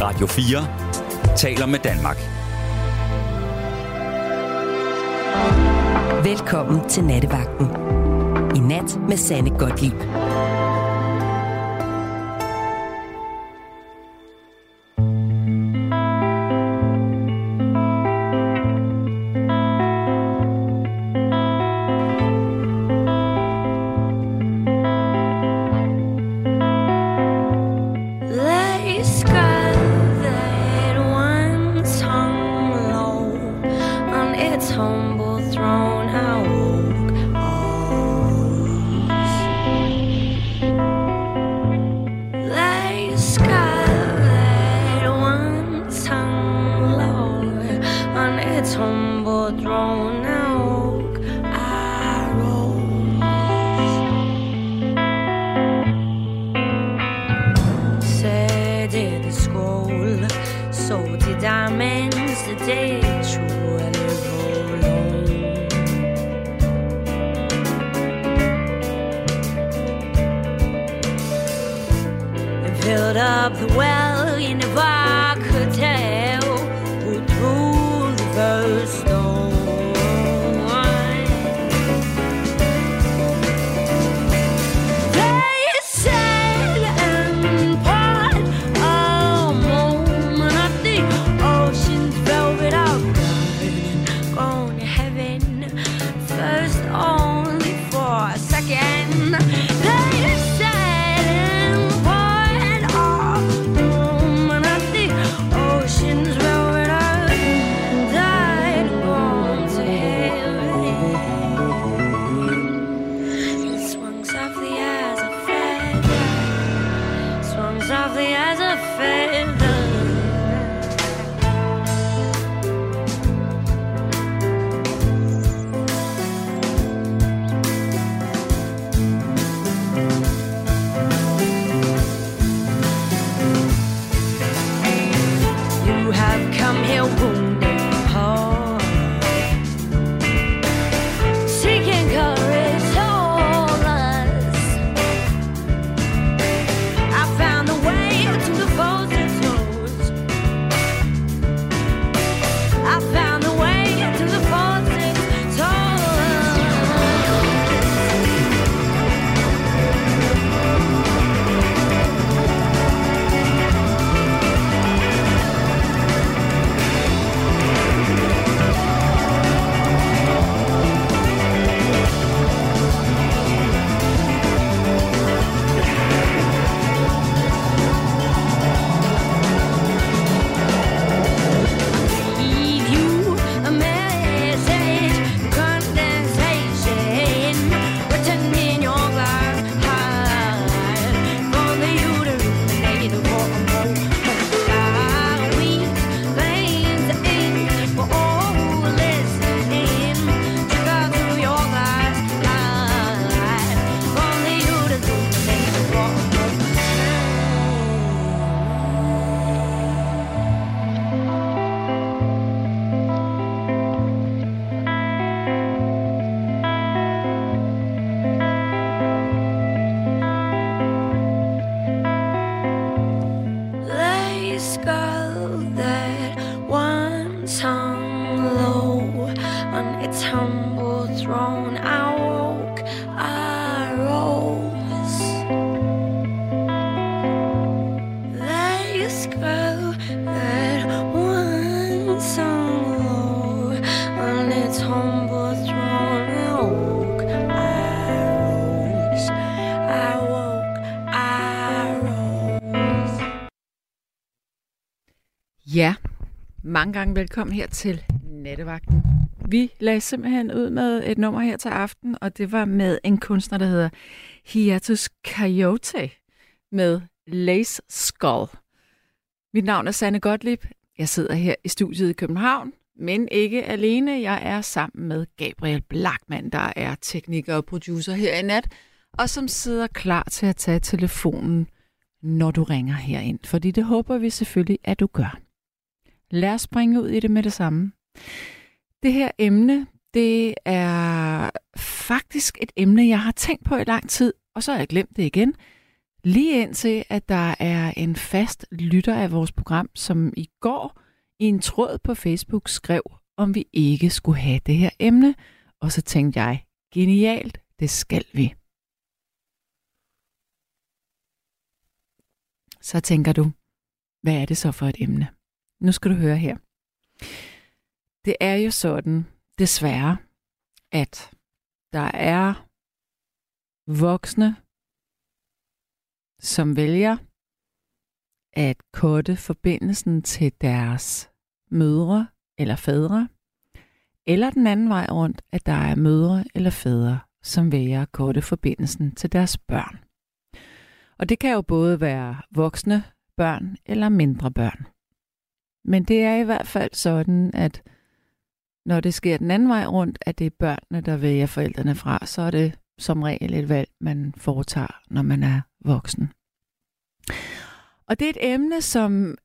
Radio 4 taler med Danmark. Velkommen til Nattevagten. I nat med Sanne Gottlieb. Ja, mange gange velkommen her til Nattevagten. Vi lagde simpelthen ud med et nummer her til aften, og det var med en kunstner, der hedder Hiatus Coyote med Lace Skull. Mit navn er Sanne Gottlieb. Jeg sidder her i studiet i København, men ikke alene. Jeg er sammen med Gabriel Blagmann, der er tekniker og producer her i nat, og som sidder klar til at tage telefonen, når du ringer herind. Fordi det håber vi selvfølgelig, at du gør. Lad os springe ud i det med det samme. Det her emne, det er faktisk et emne, jeg har tænkt på i lang tid, og så har jeg glemt det igen. Lige indtil, at der er en fast lytter af vores program, som i går i en tråd på Facebook skrev, om vi ikke skulle have det her emne. Og så tænkte jeg, genialt, det skal vi. Så tænker du, hvad er det så for et emne? Nu skal du høre her. Det er jo sådan, desværre, at der er voksne, som vælger at cutte forbindelsen til deres mødre eller fædre, eller den anden vej rundt, at der er mødre eller fædre, som vælger at cutte forbindelsen til deres børn. Og det kan jo både være voksne børn eller mindre børn. Men det er i hvert fald sådan, at når det sker den anden vej rundt, at det er børnene, der vælger forældrene fra, så er det som regel et valg, man foretager, når man er voksen. Og det er et emne, som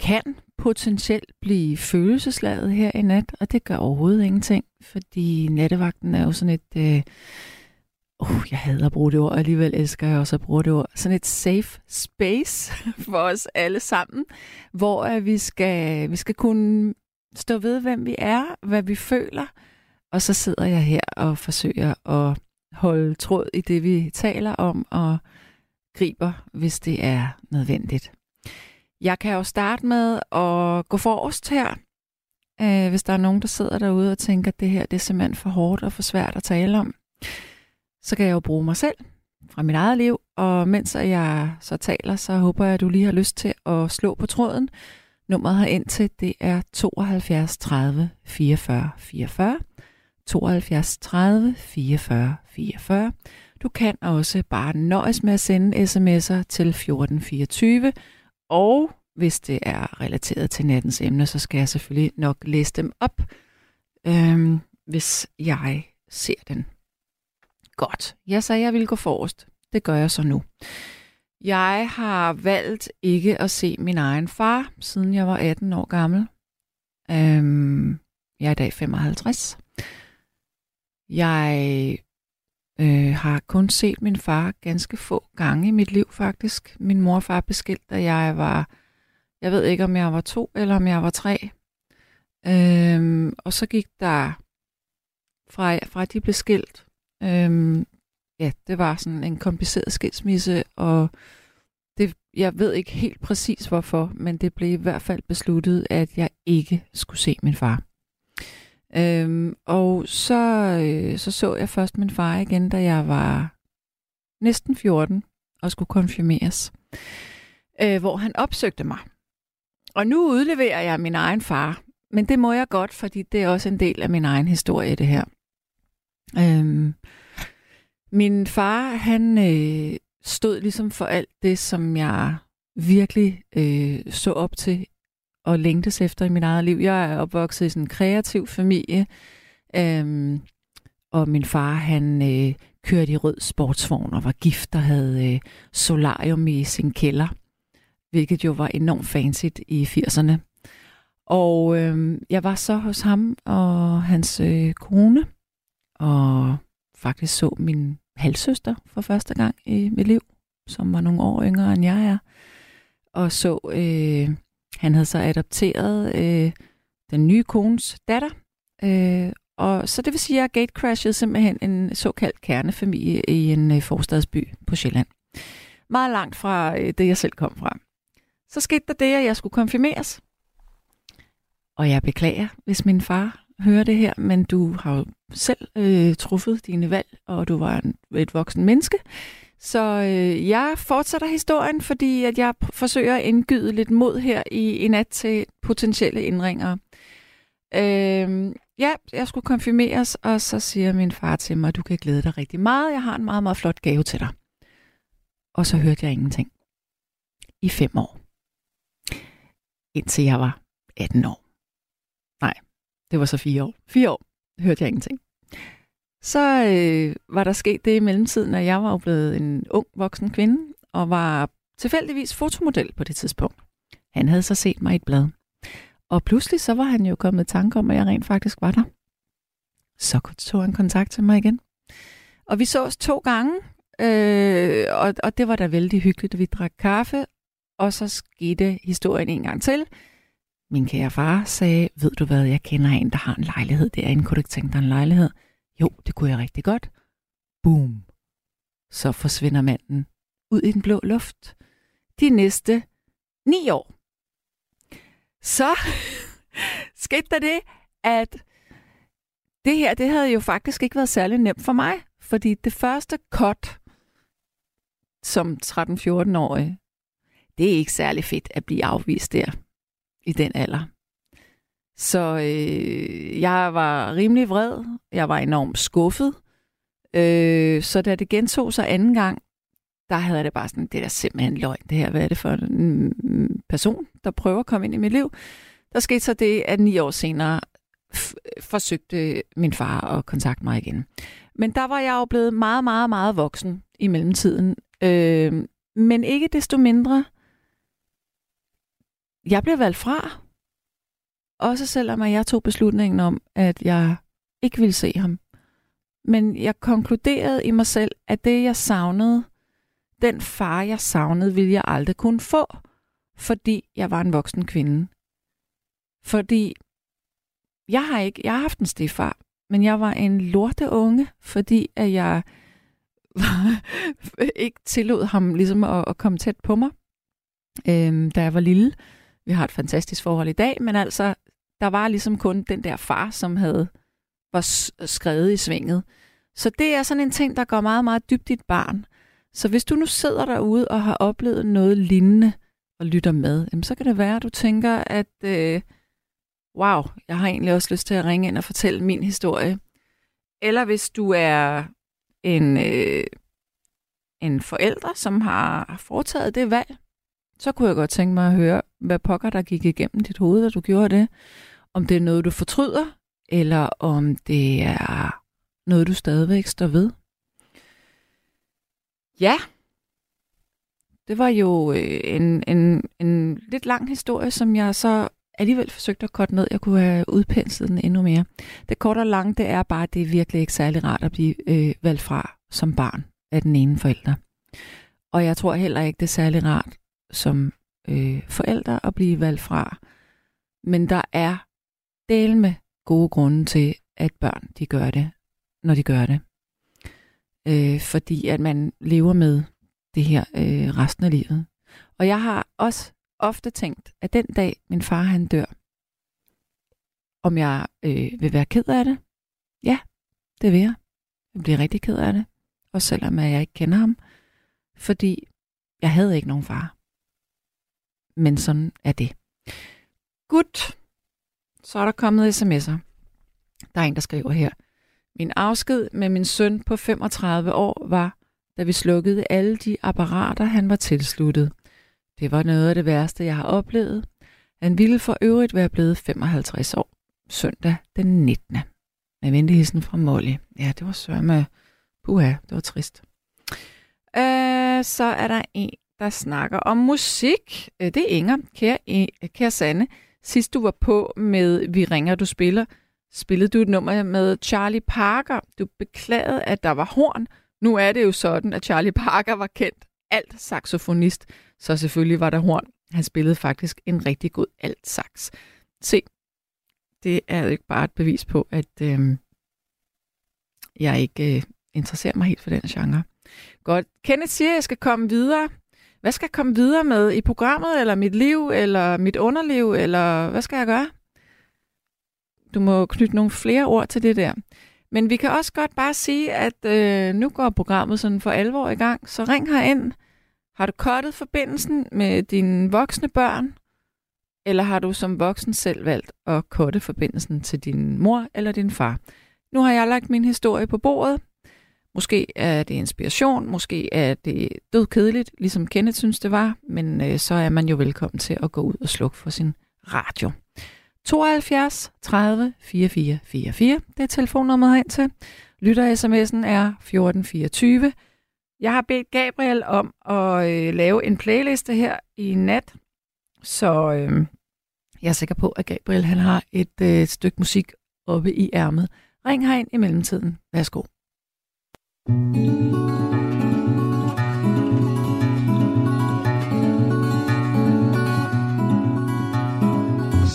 kan potentielt blive følelsesladet her i nat, og det gør overhovedet ingenting, fordi nattevagten er jo sådan et... jeg hader at bruge det ord, og alligevel elsker jeg også at bruge det ord. Sådan et safe space for os alle sammen, hvor vi skal kunne stå ved, hvem vi er, hvad vi føler. Og så sidder jeg her og forsøger at holde tråd i det, vi taler om, og griber, hvis det er nødvendigt. Jeg kan jo starte med at gå forrest her, hvis der er nogen, der sidder derude og tænker, at det her det er simpelthen for hårdt og for svært at tale om. Så kan jeg jo bruge mig selv fra mit eget liv, og mens jeg så taler, så håber jeg, at du lige har lyst til at slå på tråden. Nummeret herind til, det er 72 30 44 44. 72 30 44 44. Du kan også bare nøjes med at sende sms'er til 1424, og hvis det er relateret til nattens emne, så skal jeg selvfølgelig nok læse dem op, hvis jeg ser den. Godt. Jeg sagde, at jeg ville gå forrest. Det gør jeg så nu. Jeg har valgt ikke at se min egen far, siden jeg var 18 år gammel. Jeg er i dag 55. Jeg har kun set min far ganske få gange i mit liv, faktisk. Min mor og far blev skilt, da jeg var... Jeg ved ikke, om jeg var 2 eller om jeg var 3. Og så gik der... Fra de blev skilt... det var sådan en kompliceret skilsmisse, og det, jeg ved ikke helt præcis hvorfor, men det blev i hvert fald besluttet, at jeg ikke skulle se min far. Og så jeg først min far igen, da jeg var næsten 14 og skulle konfirmeres, hvor han opsøgte mig. Og nu udleverer jeg min egen far, men det må jeg godt, fordi det er også en del af min egen historie, det her. Min far, han stod ligesom for alt det, som jeg virkelig så op til og længtes efter i mit eget liv. Jeg er opvokset i sådan en kreativ familie, og min far, han kørte i rød sportsvogn og var gift og havde solarium i sin kælder, hvilket jo var enormt fancy i 80'erne. Og jeg var så hos ham og hans kone, og faktisk så min halvsøster for første gang i mit liv, som var nogle år yngre end jeg er. Og så, han havde så adopteret den nye kones datter. Og så det vil sige, at jeg gatecrashede simpelthen en såkaldt kernefamilie i en forstadsby på Sjælland. Meget langt fra det, jeg selv kom fra. Så skete der det, at jeg skulle konfirmeres. Og jeg beklager, hvis min far... høre det her, men du har jo selv truffet dine valg, og du var et voksen menneske. Så jeg fortsætter historien, fordi at jeg forsøger at indgyde lidt mod her i nat til potentielle ændringer. Jeg skulle konfirmeres, og så siger min far til mig, du kan glæde dig rigtig meget, jeg har en meget, meget flot gave til dig. Og så hørte jeg ingenting. I 5 år. Indtil jeg var 18 år. Nej. Det var så 4 år. 4 år hørte jeg ingenting. Så var der sket det i mellemtiden, at jeg var blevet en ung voksen kvinde, og var tilfældigvis fotomodel på det tidspunkt. Han havde så set mig i et blad. Og pludselig så var han jo kommet i tanke om, at jeg rent faktisk var der. Så tog han kontakt til mig igen. Og vi sås 2 gange, Og det var da vældig hyggeligt, at vi drak kaffe, og så skete historien en gang til. Min kære far sagde, ved du hvad, jeg kender en, der har en lejlighed derinde. Kunne du ikke tænke dig en lejlighed? Jo, det kunne jeg rigtig godt. Boom. Så forsvinder manden ud i den blå luft. De næste 9 år. Så skete der det, at det her, det havde jo faktisk ikke været særlig nemt for mig. Fordi det første cut som 13-14-årig, det er ikke særlig fedt at blive afvist der i den alder. Så jeg var rimelig vred. Jeg var enormt skuffet. Så da det gentog sig anden gang, der havde jeg det bare sådan, det er da simpelthen løgn, det her. Hvad er det for en person, der prøver at komme ind i mit liv? Der skete så det, at 9 år senere forsøgte min far at kontakte mig igen. Men der var jeg jo blevet meget, meget, meget voksen i mellemtiden. Men ikke desto mindre, jeg blev valgt fra. Også selvom jeg tog beslutningen om, at jeg ikke ville se ham. Men jeg konkluderede i mig selv, at det jeg savnede, den far jeg savnede, ville jeg aldrig kunne få. Fordi jeg var en voksen kvinde. Fordi jeg har haft en stefar, men jeg var en lorte unge, fordi at jeg ikke tillod ham ligesom at komme tæt på mig, da jeg var lille. Vi har et fantastisk forhold i dag, men altså, der var ligesom kun den der far, som var skrevet i svinget. Så det er sådan en ting, der går meget, meget dybt i et barn. Så hvis du nu sidder derude og har oplevet noget lignende og lytter med, jamen, så kan det være, at du tænker, at wow, jeg har egentlig også lyst til at ringe ind og fortælle min historie. Eller hvis du er en forælder, som har foretaget det valg, så kunne jeg godt tænke mig at høre, hvad pokker der gik igennem dit hoved, da du gjorde det. Om det er noget, du fortryder, eller om det er noget, du stadigvæk står ved. Ja, det var jo en lidt lang historie, som jeg så alligevel forsøgte at korte ned. Jeg kunne have udpenslet den endnu mere. Det korte og lange, det er bare, at det er virkelig ikke særlig rart at blive valgt fra som barn af den ene forælder. Og jeg tror heller ikke, det er særlig rart som forælder at blive valgt fra. Men der er delme gode grunde til, at børn de gør det, når de gør det. Fordi at man lever med det her resten af livet. Og jeg har også ofte tænkt, at den dag min far han dør, om jeg vil være ked af det? Ja, det vil jeg. Jeg bliver rigtig ked af det. Og selvom jeg ikke kender ham. Fordi jeg havde ikke nogen far. Men sådan er det. Godt. Så er der kommet sms'er. Der er en, der skriver her. Min afsked med min søn på 35 år var, da vi slukkede alle de apparater, han var tilsluttet. Det var noget af det værste, jeg har oplevet. Han ville for øvrigt være blevet 55 år. Søndag den 19. Med ventehissen fra Molly. Ja, det var sørme. Puha, det var trist. Så er der en, der snakker om musik. Det er Inger. Kære Sanne, sidst du var på med Vi ringer, du spiller, spillede du et nummer med Charlie Parker. Du beklagede, at der var horn. Nu er det jo sådan, at Charlie Parker var kendt alt saxofonist, så selvfølgelig var der horn. Han spillede faktisk en rigtig god alt sax. Se, det er jo ikke bare et bevis på, at jeg ikke interesserer mig helt for den genre. Godt. Kenneth siger, at jeg skal komme videre. Hvad skal jeg komme videre med i programmet, eller mit liv, eller mit underliv, eller hvad skal jeg gøre? Du må knytte nogle flere ord til det der. Men vi kan også godt bare sige, at nu går programmet sådan for alvor i gang, så ring herind. Har du cuttet forbindelsen med dine voksne børn, eller har du som voksen selv valgt at cutte forbindelsen til din mor eller din far? Nu har jeg lagt min historie på bordet. Måske er det inspiration, måske er det dødkedeligt, ligesom Kenneth synes det var, men så er man jo velkommen til at gå ud og slukke for sin radio. 72 30 44 44, det er telefonnummeret herind til. Lytter-sms'en er 1424. Jeg har bedt Gabriel om at lave en playliste her i nat, så jeg er sikker på, at Gabriel han har et stykke musik oppe i ærmet. Ring herind i mellemtiden. Værsgo.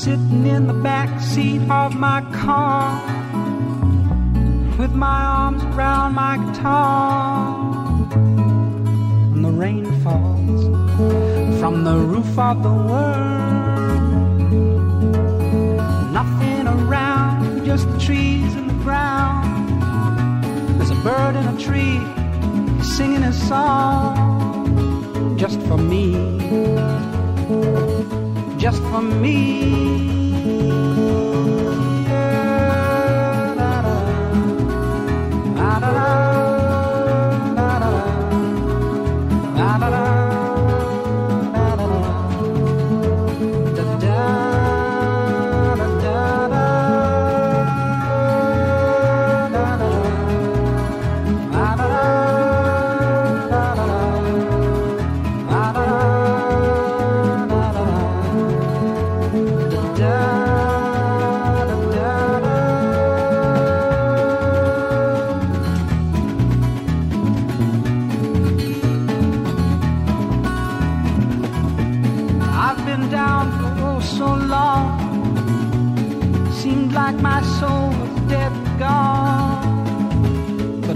sitting in the back seat of my car with my arms around my guitar. And the rain falls from the roof of the world. Nothing around, just the trees and the ground. There's a bird in a tree singing a song just for me. Just for me.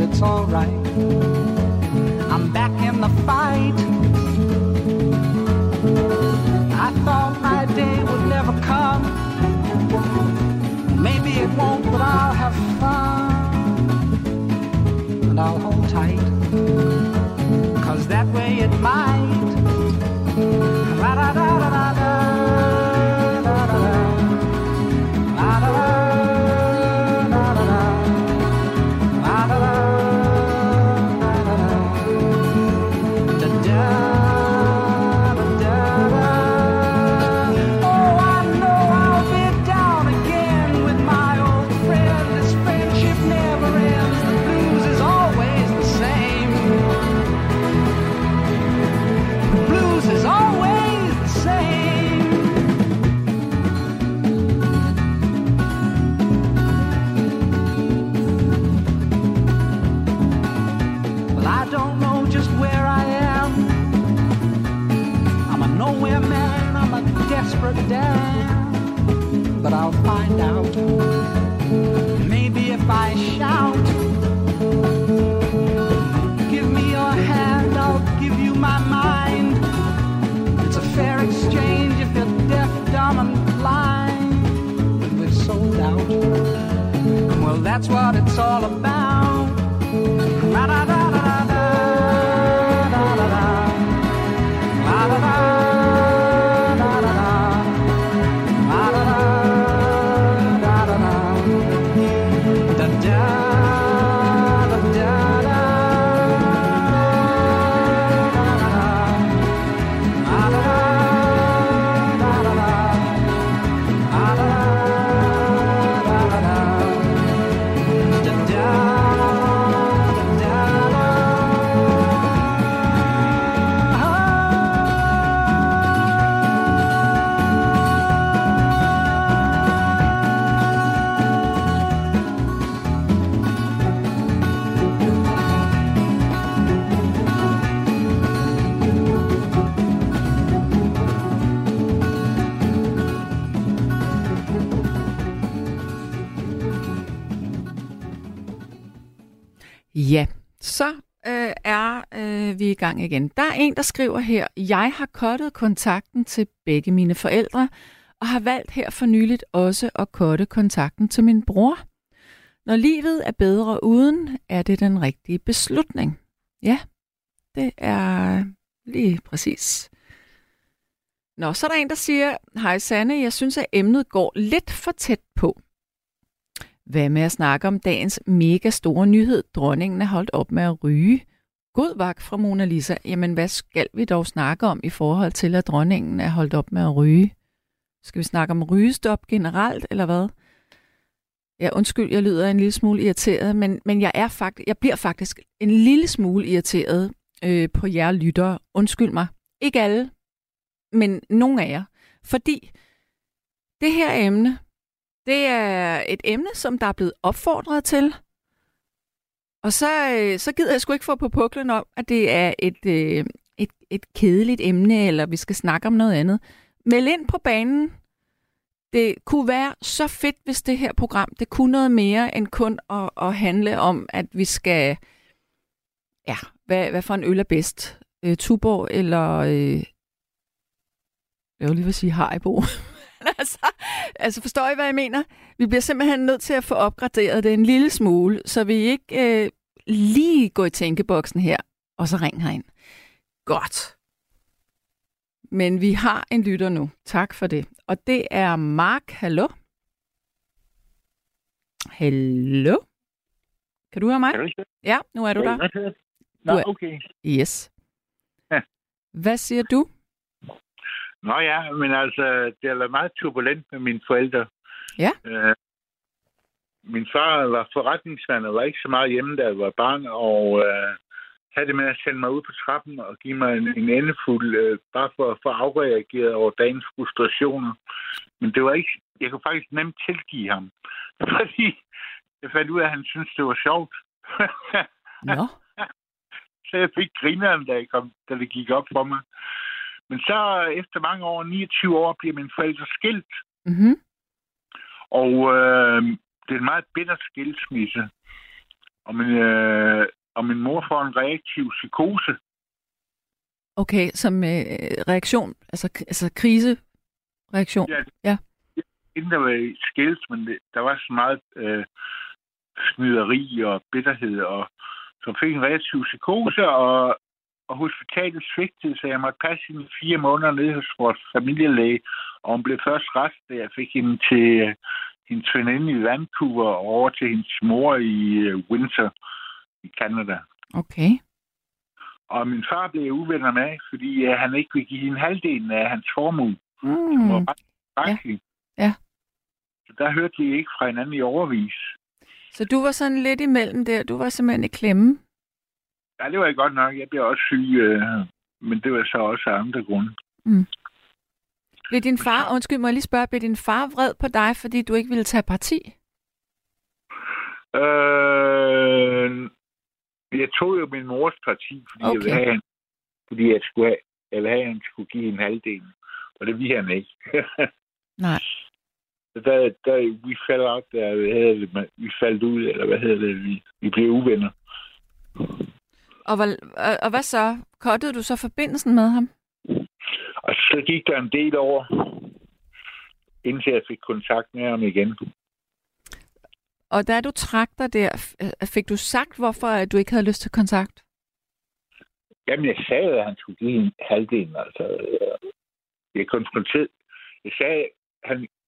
It's all right. I'm back in the fight. I thought my day would never come. Maybe it won't, but I'll have fun. And I'll hold tight, 'cause that way it might. Ra-da-da-da-da-da. Down, but I'll find out. Maybe if I shout, give me your hand, I'll give you my mind. It's a fair exchange if you're deaf, dumb, and blind. But we're sold out. Well, that's what it's all about. Ra-da-da-da-da-da. Ra-da-da. Vi er i gang igen. Der er en, der skriver her: jeg har cuttet kontakten til begge mine forældre, og har valgt her for nyligt også at cutte kontakten til min bror. Når livet er bedre uden, er det den rigtige beslutning. Ja, det er lige præcis. Nå, så er der en, der siger: hej Sanne, jeg synes, at emnet går lidt for tæt på. Hvad med at snakke om dagens mega store nyhed? Dronningen er holdt op med at ryge. God vagt fra Mona Lisa. Jamen, hvad skal vi dog snakke om i forhold til, at dronningen er holdt op med at ryge? Skal vi snakke om rygestop generelt, eller hvad? Ja, undskyld, jeg lyder en lille smule irriteret, men jeg bliver faktisk en lille smule irriteret på jer lyttere. Undskyld mig. Ikke alle, men nogle af jer. Fordi det her emne, det er et emne, som der er blevet opfordret til. Og så gider jeg sgu ikke få på puklen om, at det er et kedeligt emne, eller vi skal snakke om noget andet. Meld ind på banen. det kunne være så fedt, hvis det her program, det kunne noget mere end kun at handle om, at vi skal, ja, hvad for en øl er bedst? Tuborg eller, jeg vil lige vil sige Haribo. altså, forstår I, hvad jeg mener? Vi bliver simpelthen nødt til at få opgraderet det en lille smule, så vi ikke lige går i tænkeboksen her, og så ring herind. Godt. Men vi har en lytter nu. Tak for det. Og det er Mark. Hallo? Hallo? Kan du høre mig? Ja, nu er du der. Nå, okay. Yes. Hvad siger du? Nå ja, men altså, det har været meget turbulent med mine forældre. Ja. Min far var forretningsmand og var ikke så meget hjemme, da jeg var barn, og havde det med at sende mig ud på trappen og give mig en endefuld, bare for at få afreageret over dagens frustrationer. Men det var ikke... Jeg kunne faktisk nemt tilgive ham, fordi jeg fandt ud af, at han syntes, det var sjovt. Nå. Så jeg fik grineren, da det gik op for mig. Men så efter mange år, 29 år, bliver mine forældre skilt. Mm-hmm. Og det er en meget bitter skilsmisse. Og min mor får en reaktiv psykose. Okay, som reaktion? Altså krisereaktion? Ja. Inden der var skilt, men der var så meget snyderi og bitterhed, og som fik en reaktiv psykose, og hospitalet svigtede, så jeg måtte passe hende 4 måneder nede hos vores familielæge, og hun blev først rest, da jeg fik hende til hendes veninde i Vancouver og over til hendes mor i Windsor i Canada. Okay. Og min far blev uvenner med, fordi han ikke ville give hende halvdelen af hans formue. Mm. Var bare ja. Så der hørte vi ikke fra hinanden i overvis. Så du var sådan lidt imellem der. Du var simpelthen i klemme. Ja, det var ikke godt nok. Jeg blev også syg, men det var så også af andre grunde. Mm. Blev din far, må jeg lige spørge, blev din far vred på dig, fordi du ikke ville tage parti? Jeg tog jo min mors parti, fordi okay. jeg ville have, at han skulle give en halvdel, og det ville han ikke. Nej. Så vi blev uvenner. Og hvad så? Kottede du så forbindelsen med ham? Og så gik der en del over, indtil jeg fik kontakt med ham igen. Og da du trak dig der, fik du sagt, hvorfor du ikke havde lyst til kontakt? Jamen, jeg sagde, at han skulle give en halvdelen. Altså, jeg konfronterede. Jeg sagde,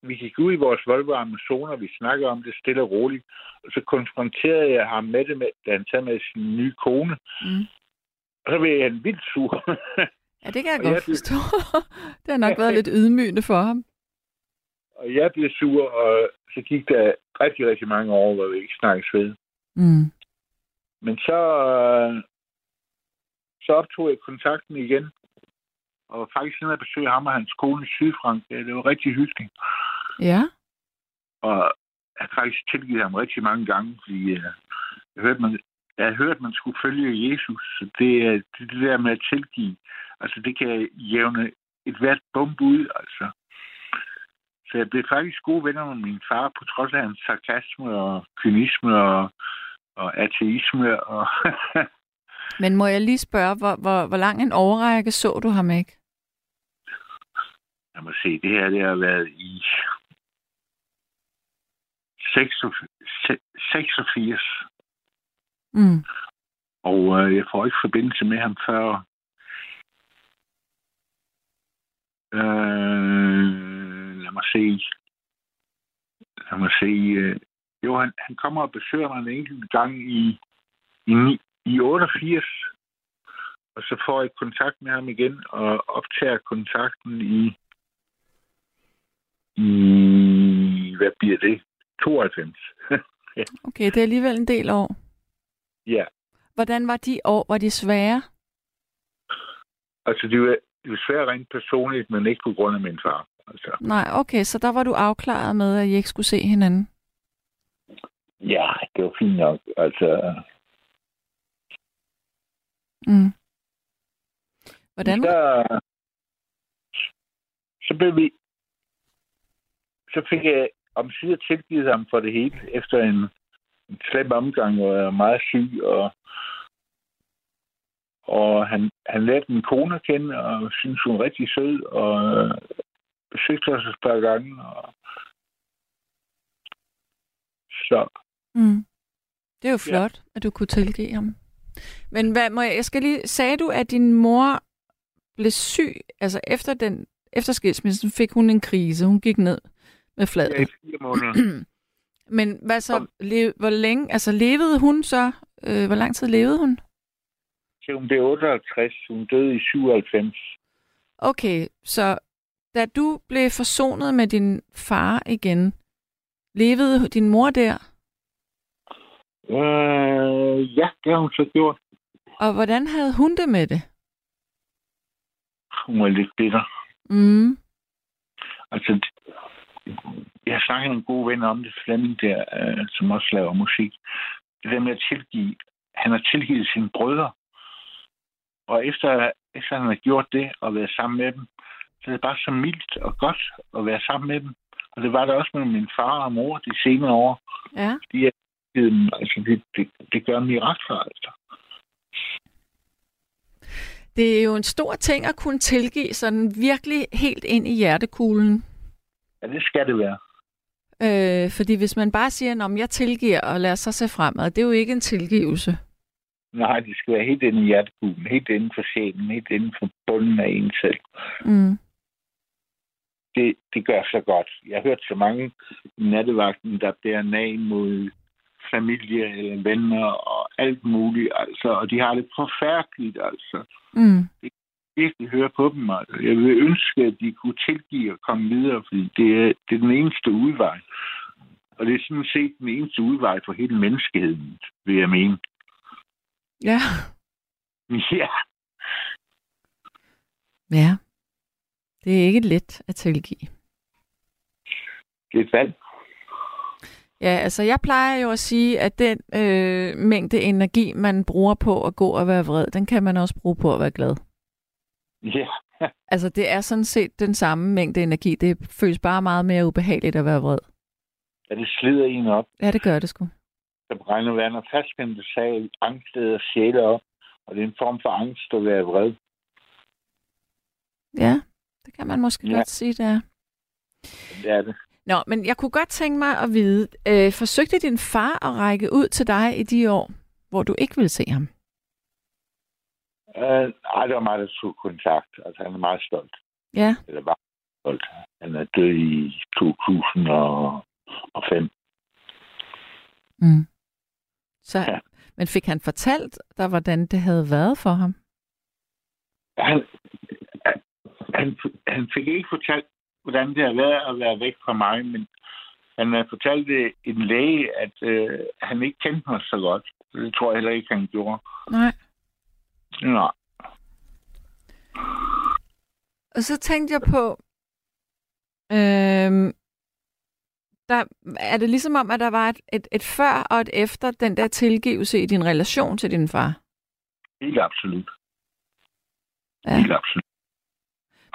vi gik ud i vores Volvo Amazoner, vi snakkede om det stille og roligt, og så konfronterede jeg ham med det, da han tager med sin nye kone. Mm. Og så blev jeg en vild sur. Ja, det kan jeg godt forstå. Det har nok været lidt ydmygende for ham. Og jeg blev sur, og så gik der rigtig, rigtig mange år, hvor vi ikke snakkes ved. Mm. Men så optog jeg kontakten igen, og faktisk nede at besøge ham og hans kone i Sydfrankrig. Det var rigtig hyggeligt. Ja. Og jeg har faktisk tilgivet ham rigtig mange gange, fordi jeg hørte, man skulle følge Jesus. Så det der med at tilgive, altså det kan jævne et hvert bump ud, altså. Så jeg blev faktisk gode venner med min far, på trods af hans sarkasme og kynisme og ateisme. Og Men må jeg lige spørge, hvor lang en årrække så du ham ikke? Jeg må se, det her det har været i 86. Mm. Og jeg får ikke forbindelse med ham før... Lad mig se. Jo, han kommer og besøger mig en enkelt gang i 88, og så får jeg kontakt med ham igen, og optager kontakten i hvad bliver det? 92. Ja. Okay, det er alligevel en del år. Ja. Hvordan var de år? Var de svære? Altså, det var svære rent personligt, men ikke på grund af min far. Altså. Nej, okay, så der var du afklaret med, at I ikke skulle se hinanden? Ja, det var fint nok, altså... Mm. Hvordan? Så blev vi så fik jeg omsider tilgivet ham for det hele, efter en slem omgang, hvor jeg var meget syg, og han lærte min kone at kende, og syntes, hun var rigtig sød, og besøgte os et par gange. Og... Så. Mm. Det er jo flot, ja, at du kunne tilgive ham. Men hvad må jeg skal lige... Sagde du, at din mor blev syg? Altså efter skilsmissen fik hun en krise. Hun gik ned med fladet. Ja, i 4 måneder. Men hvad så? Hvor længe... Altså levede hun så? Hvor lang tid levede hun? Så hun blev 58. Hun døde i 97. Okay, så da du blev forsonet med din far igen, levede din mor der? Ja, det har hun så gjort. Og hvordan havde hun det med det? Hun var lidt bitter. Mm. Altså, jeg snakkede med en god ven om det, Flemming der, som også laver musik. Det der med at tilgive. Han har tilgivet sine brødre. Og efter han har gjort det og været sammen med dem, så er det bare så mildt og godt at være sammen med dem. Og det var det også med min far og mor de senere år. Ja. Altså, det gør mig ret for, altså. Det er jo en stor ting at kunne tilgive sådan virkelig helt ind i hjertekuglen. Ja, det skal det være. Fordi hvis man bare siger, at jeg tilgiver og lader sig se fremad, det er jo ikke en tilgivelse. Nej, det skal være helt inde i hjertekuglen, helt inden for sjælen, helt inden for bunden af en selv. Mm. Det gør så godt. Jeg har hørt så mange i nattevagten, der bliver nag mod familie eller venner og alt muligt, altså. Og de har det forfærdeligt, altså. Mm. Det kan virkelig høre på dem, altså. Jeg vil ønske, at de kunne tilgive og komme videre, fordi det er den eneste udvej. Og det er sådan set den eneste udvej for hele menneskeheden, vil jeg mene. Ja. Ja. Ja. Det er ikke let at tilgive. Det er sandt. Ja, altså jeg plejer jo at sige, at den mængde energi, man bruger på at gå og være vred, den kan man også bruge på at være glad. Ja. Yeah. Altså det er sådan set den samme mængde energi. Det føles bare meget mere ubehageligt at være vred. Ja, det slider en op. Ja, det gør det sgu. Der brænder Werner Fassbinder sagde, angst leder sjæle op, og det er en form for angst at være vred. Ja, det kan man måske godt sige, det er. Det er det. Nå, men jeg kunne godt tænke mig at vide, forsøgte din far at række ud til dig i de år, hvor du ikke ville se ham? Nej, det var mig, der tog kontakt. Altså, han er meget stolt. Ja. Eller var stolt. Han er død i 2005. Mm. Så, ja. Men fik han fortalt dig, hvordan det havde været for ham? Han fik ikke fortalt, hvordan det har været at være væk fra mig, men han fortalte en læge, at han ikke kendte mig så godt. Det tror jeg heller ikke, han gjorde. Nej. Nej. Og så tænkte jeg på, der er det ligesom om, at der var et før og et efter den der tilgivelse i din relation til din far? Helt absolut. Ja. Helt absolut.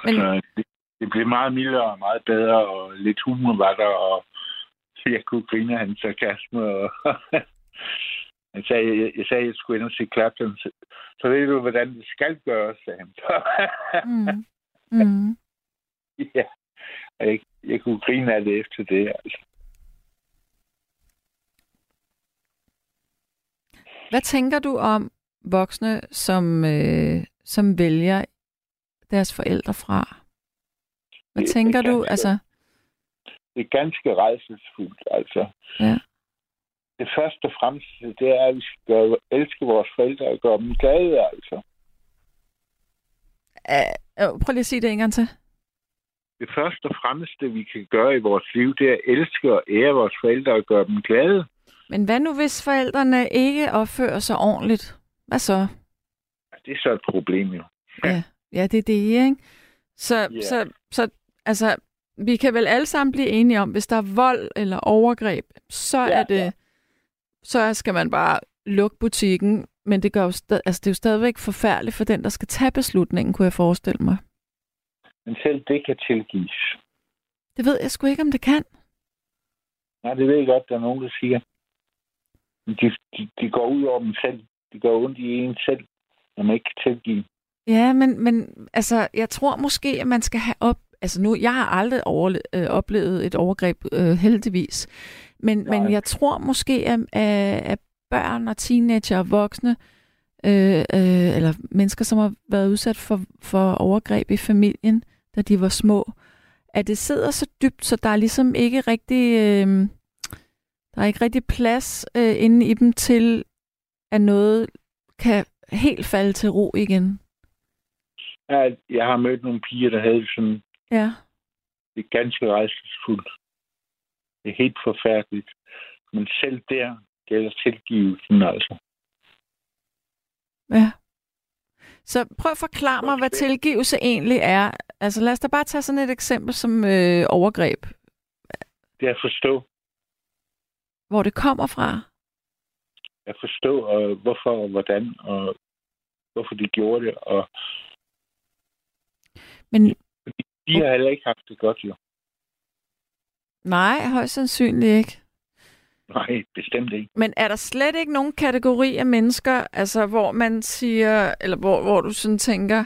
Men... Altså, det blev meget mildere og meget bedre, og lidt humor var der, og jeg kunne grine hans sarkasme. Og jeg sagde, jeg skulle ind og se Clapton. Så ved du, hvordan det skal gøres, sagde han. Mm. Mm. Ja, og jeg kunne grine af det efter det, altså. Hvad tænker du om voksne, som vælger deres forældre fra? Hvad tænker du, altså? Det er ganske rædselsfuldt, altså. Ja. Det første og fremmest, det er, at vi skal elske vores forældre og gøre dem glade, altså. Prøv lige at sige det en gang til. Det første og fremmeste, vi kan gøre i vores liv, det er at elske og ære vores forældre og gøre dem glade. Men hvad nu, hvis forældrene ikke opfører sig ordentligt? Hvad så? Ja, det er så et problem, jo. Ja, ja det er det, ikke? Så altså, vi kan vel alle sammen blive enige om, hvis der er vold eller overgreb, så er det, så skal man bare lukke butikken. Men det gør jo det er jo stadigvæk forfærdeligt for den, der skal tage beslutningen, kunne jeg forestille mig. Men selv det kan tilgives. Det ved jeg sgu ikke, om det kan. Nej, det ved jeg godt, der er nogen, der siger. De går ud over dem selv. De går ondt i en selv, når man ikke kan tilgive. Ja, men altså, jeg tror måske, at man skal have op... Altså nu, jeg har aldrig oplevet et overgreb, heldigvis. Men jeg tror måske, at børn og teenager og voksne, eller mennesker, som har været udsat for overgreb i familien, da de var små, at det sidder så dybt, så der er ligesom ikke rigtig, plads inde i dem til, at noget kan helt falde til ro igen. Jeg har mødt nogle piger, der havde sådan... Ja. Det er ganske rejselsfuldt. Det er helt forfærdeligt. Men selv der gælder tilgivelsen altså. Ja. Så prøv at forklare mig, hvad tilgivelse egentlig er. Altså lad os da bare tage sådan et eksempel som overgreb. Det er at forstå. Hvor det kommer fra. At forstå, og hvorfor og hvordan, og hvorfor de gjorde det. Og... Men... De har heller ikke haft det godt, jo. Nej, højst sandsynligt ikke. Nej, bestemt ikke. Men er der slet ikke nogen kategori af mennesker, altså hvor man siger, eller hvor du sådan tænker,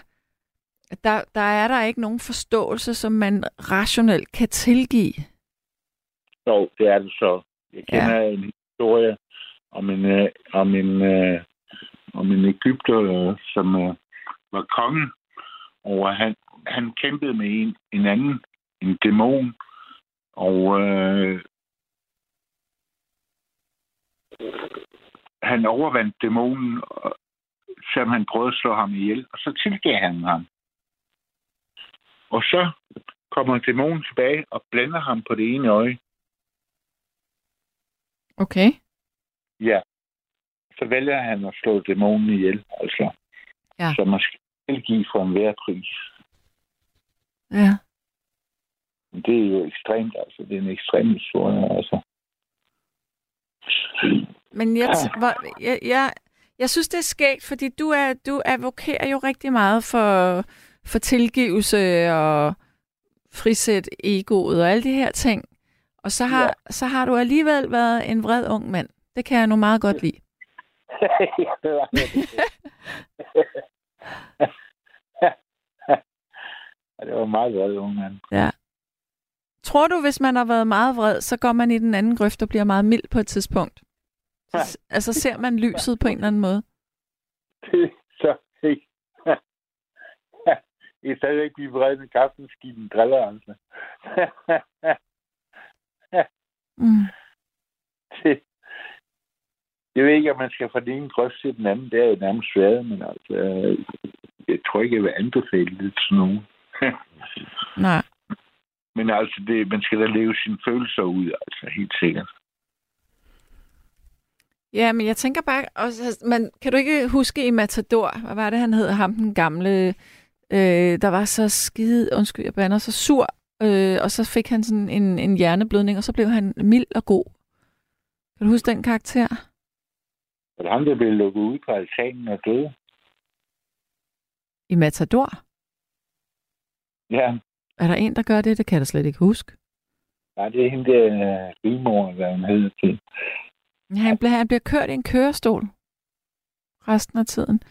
at der er ikke nogen forståelse, som man rationelt kan tilgive? Jo, det er det så. Jeg kender en historie om en egypter, som var konge, og han kæmpede med en dæmon, og han overvandt dæmonen, selvom han prøvede at slå ham ihjel, og så tilgav han ham. Og så kommer dæmonen tilbage og blænder ham på det ene øje. Okay. Ja. Så vælger han at slå dæmonen ihjel, altså. Ja. Så man skal tilgive for enhver pris. Ja. Det er jo ekstremt, altså. Det er en ekstrem historie, altså. Men jeg synes, det er skægt, fordi du advokerer jo rigtig meget for tilgivelse og frisæt egoet og alle de her ting. Og så har du alligevel været en vred ung mand. Det kan jeg nu meget godt lide. Det var meget vred, unge mand. Ja. Tror du, hvis man har været meget vred, så går man i den anden grøft og bliver meget mild på et tidspunkt? Ja. Altså ser man lyset på en eller anden måde? Det er så ikke. Jeg er stadig ikke blive vred, når kaffenskiden driller, altså. Jeg ved ikke, om man skal fra den ene grøft til den anden. Det er jo nærmest svært, men altså, jeg tror ikke, jeg vil anbefale det til nogen. Nej. Men altså, man skal da leve sine følelser ud, altså helt sikkert. Ja, men jeg tænker bare, også, kan du ikke huske i Matador, hvad var det, han hed, ham den gamle, der var så så sur, og så fik han sådan en hjerneblødning, og så blev han mild og god. Kan du huske den karakter? Det var ham, der blev lukket ud på altanen og døde. I Matador? Ja. Er der en, der gør det? Det kan jeg da slet ikke huske. Nej, det er hende der rigmor, hvad han hedder til. Han bliver kørt i en kørestol resten af tiden.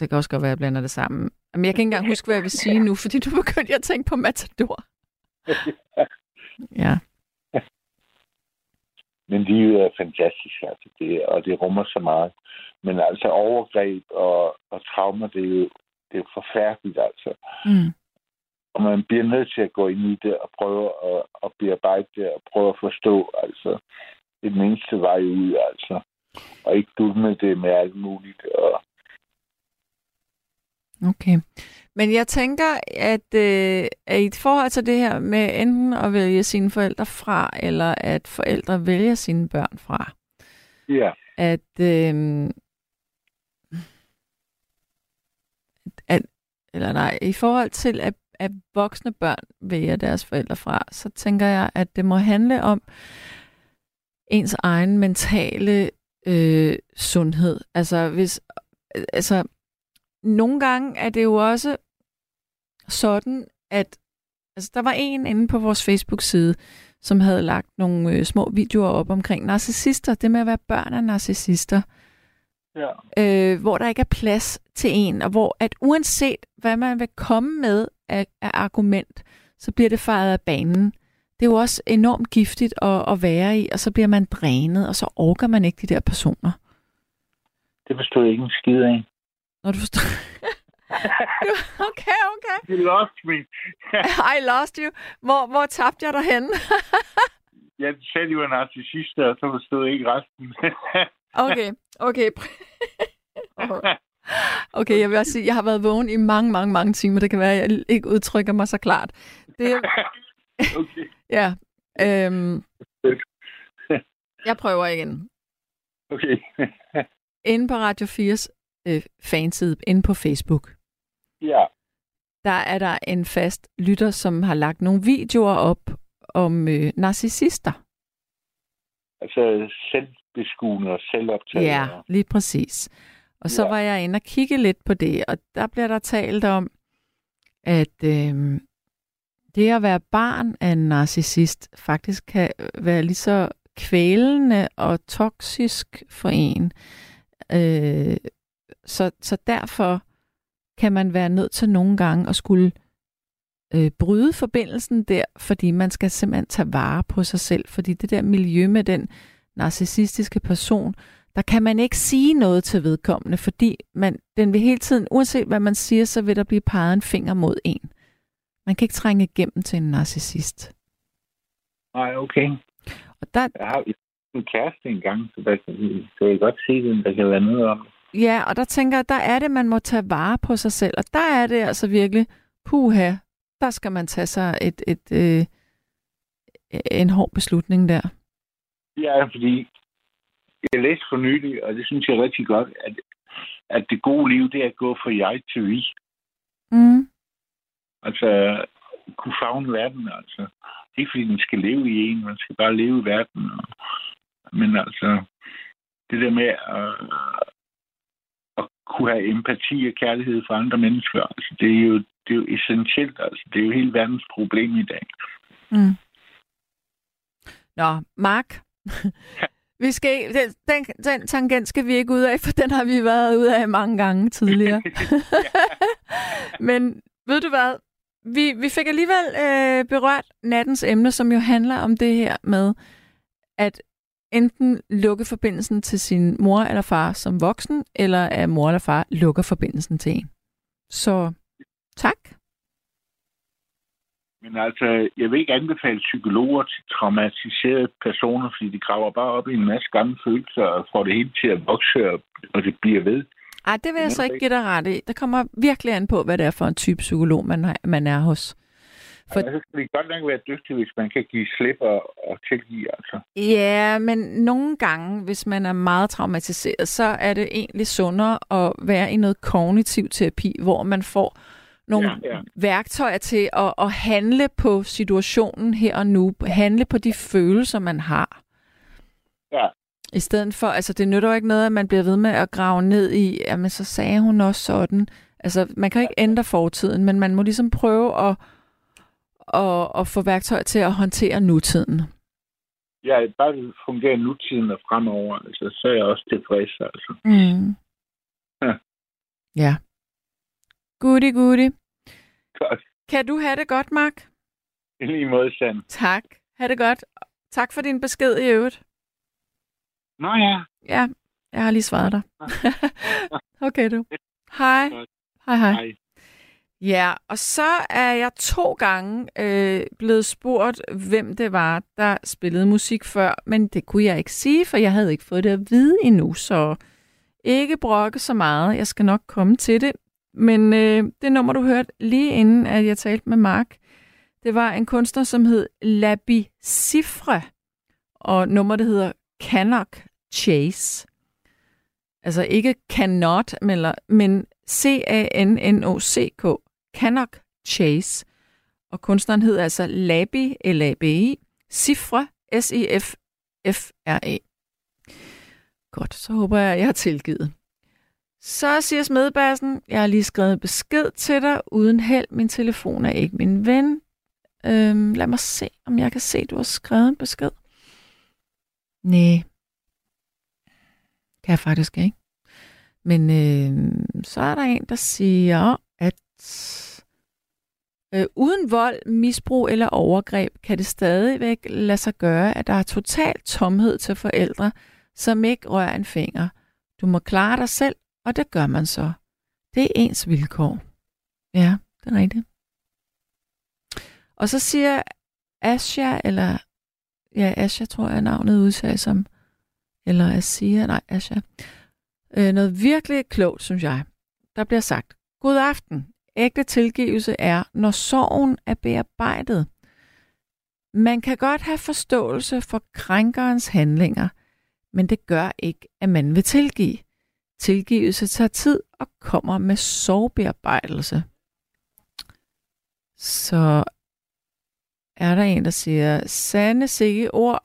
Det kan også godt være, at jeg blander det sammen. Men jeg kan ikke engang huske, hvad jeg vil sige nu, fordi du begyndte at tænke på Matador. Ja. Men livet er fantastisk, altså det, og det rummer så meget. Men altså overgreb og traumer, det er jo forfærdeligt, altså. Mm. Og man bliver nødt til at gå ind i det og prøve at bearbejde det og prøve at forstå, altså. Det er den eneste vej ud, altså. Og ikke dulme det med alt muligt. Og... Okay. Men jeg tænker, at i forhold til det her med enten at vælge sine forældre fra, eller at forældre vælger sine børn fra. Ja. I forhold til, at voksne børn vælger deres forældre fra, så tænker jeg, at det må handle om ens egen mentale sundhed. Altså, nogle gange er det jo også sådan, at Altså, der var en inde på vores Facebook-side, som havde lagt nogle små videoer op omkring narcissister. Det med at være børn af narcissister. Ja. Hvor der ikke er plads til en, og hvor at uanset hvad man vil komme med af argument, så bliver det fejret af banen. Det er jo også enormt giftigt at være i, og så bliver man drænet, og så orker man ikke de der personer. Det forstår jeg ikke en skid af. Nå, du forstår... Okay. You lost me. I lost you. Hvor tabte jeg dig henne? Jeg sagde, du var narcissist, og så forstod jeg ikke resten. Okay. Okay, jeg vil også sige, jeg har været vågen i mange timer. Det kan være, at jeg ikke udtrykker mig så klart. Det... Okay. Ja. Jeg prøver igen. Okay. Inde på Radio 4's fanside, inde på Facebook. Ja. Der er der en fast lytter, som har lagt nogle videoer op om narcissister. Altså selvbeskuende og selvoptagende. Ja, lige præcis. Og så var jeg inde og kigge lidt på det, og der bliver der talt om, at det at være barn af en narcissist faktisk kan være lige så kvælende og toksisk for en. Så derfor kan man være nødt til nogle gange at skulle bryde forbindelsen der, fordi man skal simpelthen tage vare på sig selv. Fordi det der miljø med den narcissistiske person, der kan man ikke sige noget til vedkommende, fordi den vil hele tiden, uanset hvad man siger, så vil der blive peget en finger mod en. Man kan ikke trænge igennem til en narcissist. Nej, okay. Og der... Jeg har en kæreste engang, så jeg kan godt se den, der kan være noget om. Ja, og der tænker jeg, der er det, man må tage vare på sig selv. Og der er det altså virkelig, puha, der skal man tage sig en hård beslutning der. Ja, fordi jeg læste for nylig, og det synes jeg rigtig godt, at det gode liv, det er at gå fra jeg til vi. Mm. Altså, kunne favne verden, altså. Det er ikke, fordi den skal leve i en, man skal bare leve i verden. Men altså, det der med at kunne have empati og kærlighed for andre mennesker, altså, det er jo essentielt, altså. Det er jo hele verdens problem i dag. Mm. Nå, Mark. Vi skal, den tangent skal vi ikke ud af, for den har vi været ud af mange gange tidligere. Men ved du hvad? Vi fik alligevel berørt nattens emne, som jo handler om det her med at enten lukke forbindelsen til sin mor eller far som voksen, eller at mor eller far lukker forbindelsen til en. Så tak. Men altså, jeg vil ikke anbefale psykologer til traumatiserede personer, fordi de graver bare op i en masse gamle følelser og får det hele til at vokse, og det bliver ved. Ej, det vil jeg så ikke give dig ret i. Det kommer virkelig an på, hvad det er for en type psykolog, man er hos. For... Altså, skal vi godt nok være dygtig, hvis man kan give slip og tilgive, altså. Ja, men nogle gange, hvis man er meget traumatiseret, så er det egentlig sundere at være i noget kognitiv terapi, hvor man får nogle værktøjer til at handle på situationen her og nu, handle på de følelser, man har. Ja. I stedet for, altså det nytter jo ikke noget, at man bliver ved med at grave ned i, jamen så sagde hun også sådan. Altså man kan jo ikke ændre fortiden, men man må ligesom prøve at få værktøj til at håndtere nutiden. Ja, bare det fungerer nutiden og fremover, altså, så er jeg også tilfreds, altså. Mm. Ja. Goody. Godt. Kan du have det godt, Mark? I lige måde, Sanne. Tak. Ha' det godt. Tak for din besked i øvrigt. Nå ja. Ja, jeg har lige svaret dig. Okay du. Hej. Ja, og så er jeg 2 gange blevet spurgt, hvem det var, der spillede musik før, men det kunne jeg ikke sige, for jeg havde ikke fået det at vide endnu, så ikke brokke så meget. Jeg skal nok komme til det. Men det nummer, du hørte lige inden, at jeg talte med Mark, det var en kunstner, som hed Labi Siffre, og nummer, det hedder Cannock Chase. Altså ikke cannot, men C-A-N-N-O-C-K. Cannock Chase. Og kunstneren hed altså Labi, L-A-B-I, Siffre, S-I-F-F-R-E. Godt, så håber jeg har tilgivet. Så siger smedbassen, jeg har lige skrevet besked til dig uden held. Min telefon er ikke min ven. Lad mig se, om jeg kan se, at du har skrevet en besked. Næh. Kan jeg faktisk ikke. Men så er der en, der siger, at uden vold, misbrug eller overgreb, kan det stadigvæk lade sig gøre, at der er total tomhed til forældre, som ikke rører en finger. Du må klare dig selv, og det gør man så. Det er ens vilkår. Ja, det er rigtigt. Og så siger Asja, eller... Ja, Asja tror jeg navnet udtager som... Eller Asja, nej, Asja. Noget virkelig klogt, synes jeg. Der bliver sagt, god aften. Ægte tilgivelse er, når sorgen er bearbejdet. Man kan godt have forståelse for krænkerens handlinger, men det gør ikke, at man vil tilgive. Tilgivelse tager tid og kommer med sorgbearbejdelse. Så er der en, der siger, sande sikke ord.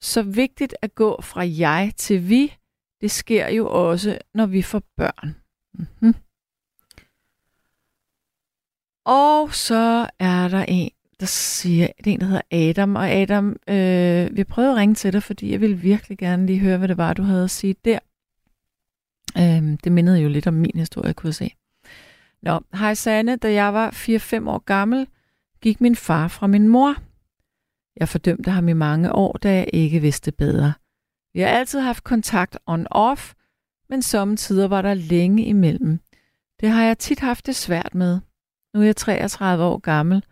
Så vigtigt at gå fra jeg til vi, det sker jo også, når vi får børn. Mm-hmm. Og så er der en, der siger, det er en, der hedder Adam. Og Adam, vi prøvede at ringe til dig, fordi jeg ville virkelig gerne lige høre, hvad det var, du havde at sige der. Det mindede jo lidt om min historie, kunne jeg se. Nå, hej Sanne, da jeg var 4-5 år gammel, gik min far fra min mor. Jeg fordømte ham i mange år, da jeg ikke vidste bedre. Vi har altid haft kontakt on-off, men sommetider var der længe imellem. Det har jeg tit haft det svært med. Nu er jeg 33 år gammel,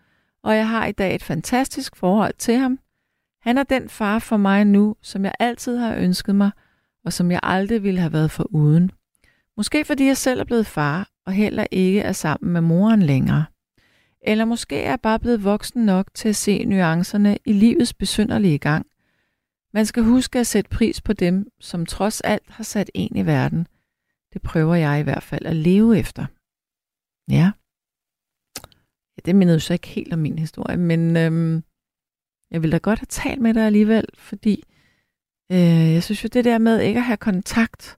og jeg har i dag et fantastisk forhold til ham. Han er den far for mig nu, som jeg altid har ønsket mig, og som jeg aldrig ville have været foruden. Måske fordi jeg selv er blevet far, og heller ikke er sammen med moren længere. Eller måske er jeg bare blevet voksen nok til at se nuancerne i livets besynderlige gang. Man skal huske at sætte pris på dem, som trods alt har sat en i verden. Det prøver jeg i hvert fald at leve efter. Ja. Ja, det mindede jo så ikke helt om min historie, men jeg ville da godt have talt med dig alligevel, fordi jeg synes jo, det der med ikke at have kontakt,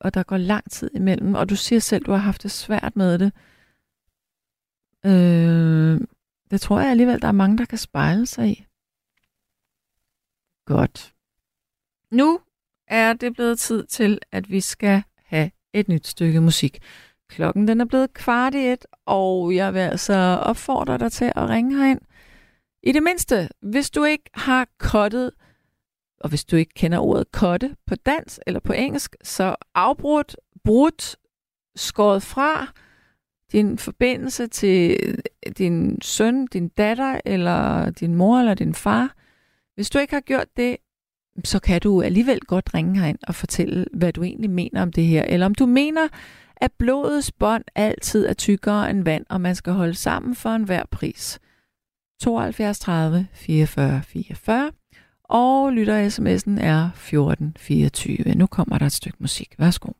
og der går lang tid imellem, og du siger selv, du har haft det svært med det. Det tror jeg alligevel, der er mange, der kan spejle sig i. Godt. Nu er det blevet tid til, at vi skal have et nyt stykke musik. Klokken den er blevet 1:15, og jeg vil altså opfordre dig til at ringe herind. I det mindste, hvis du ikke har cuttet, og hvis du ikke kender ordet cutte på dansk eller på engelsk, så afbrudt, brudt, skåret fra din forbindelse til din søn, din datter, eller din mor eller din far. Hvis du ikke har gjort det, så kan du alligevel godt ringe herind og fortælle, hvad du egentlig mener om det her. Eller om du mener, at blodets bånd altid er tykkere end vand, og man skal holde sammen for enhver pris. 72 30 44 44. Og lytter sms'en er 1424. Nu kommer der et stykke musik. Værsgo.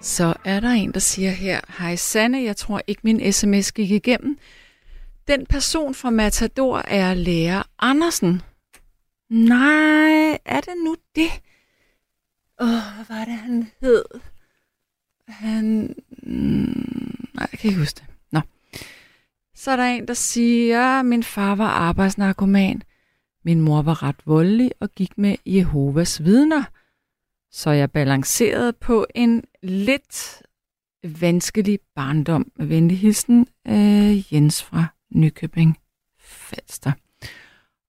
Så er der en, der siger her, hej Sanne, jeg tror ikke min sms gik igennem. Den person fra Matador er lærer Andersen. Nej, er det nu det? Hvad var det, han hed? Nej, jeg kan ikke huske det. Nå. Så er der en, der siger, min far var arbejdsnarkoman. Min mor var ret voldelig og gik med Jehovas vidner. Så jeg balancerede på en lidt vanskelig barndom. Med venlig hilsen, Jens fra Nykøbing Falster.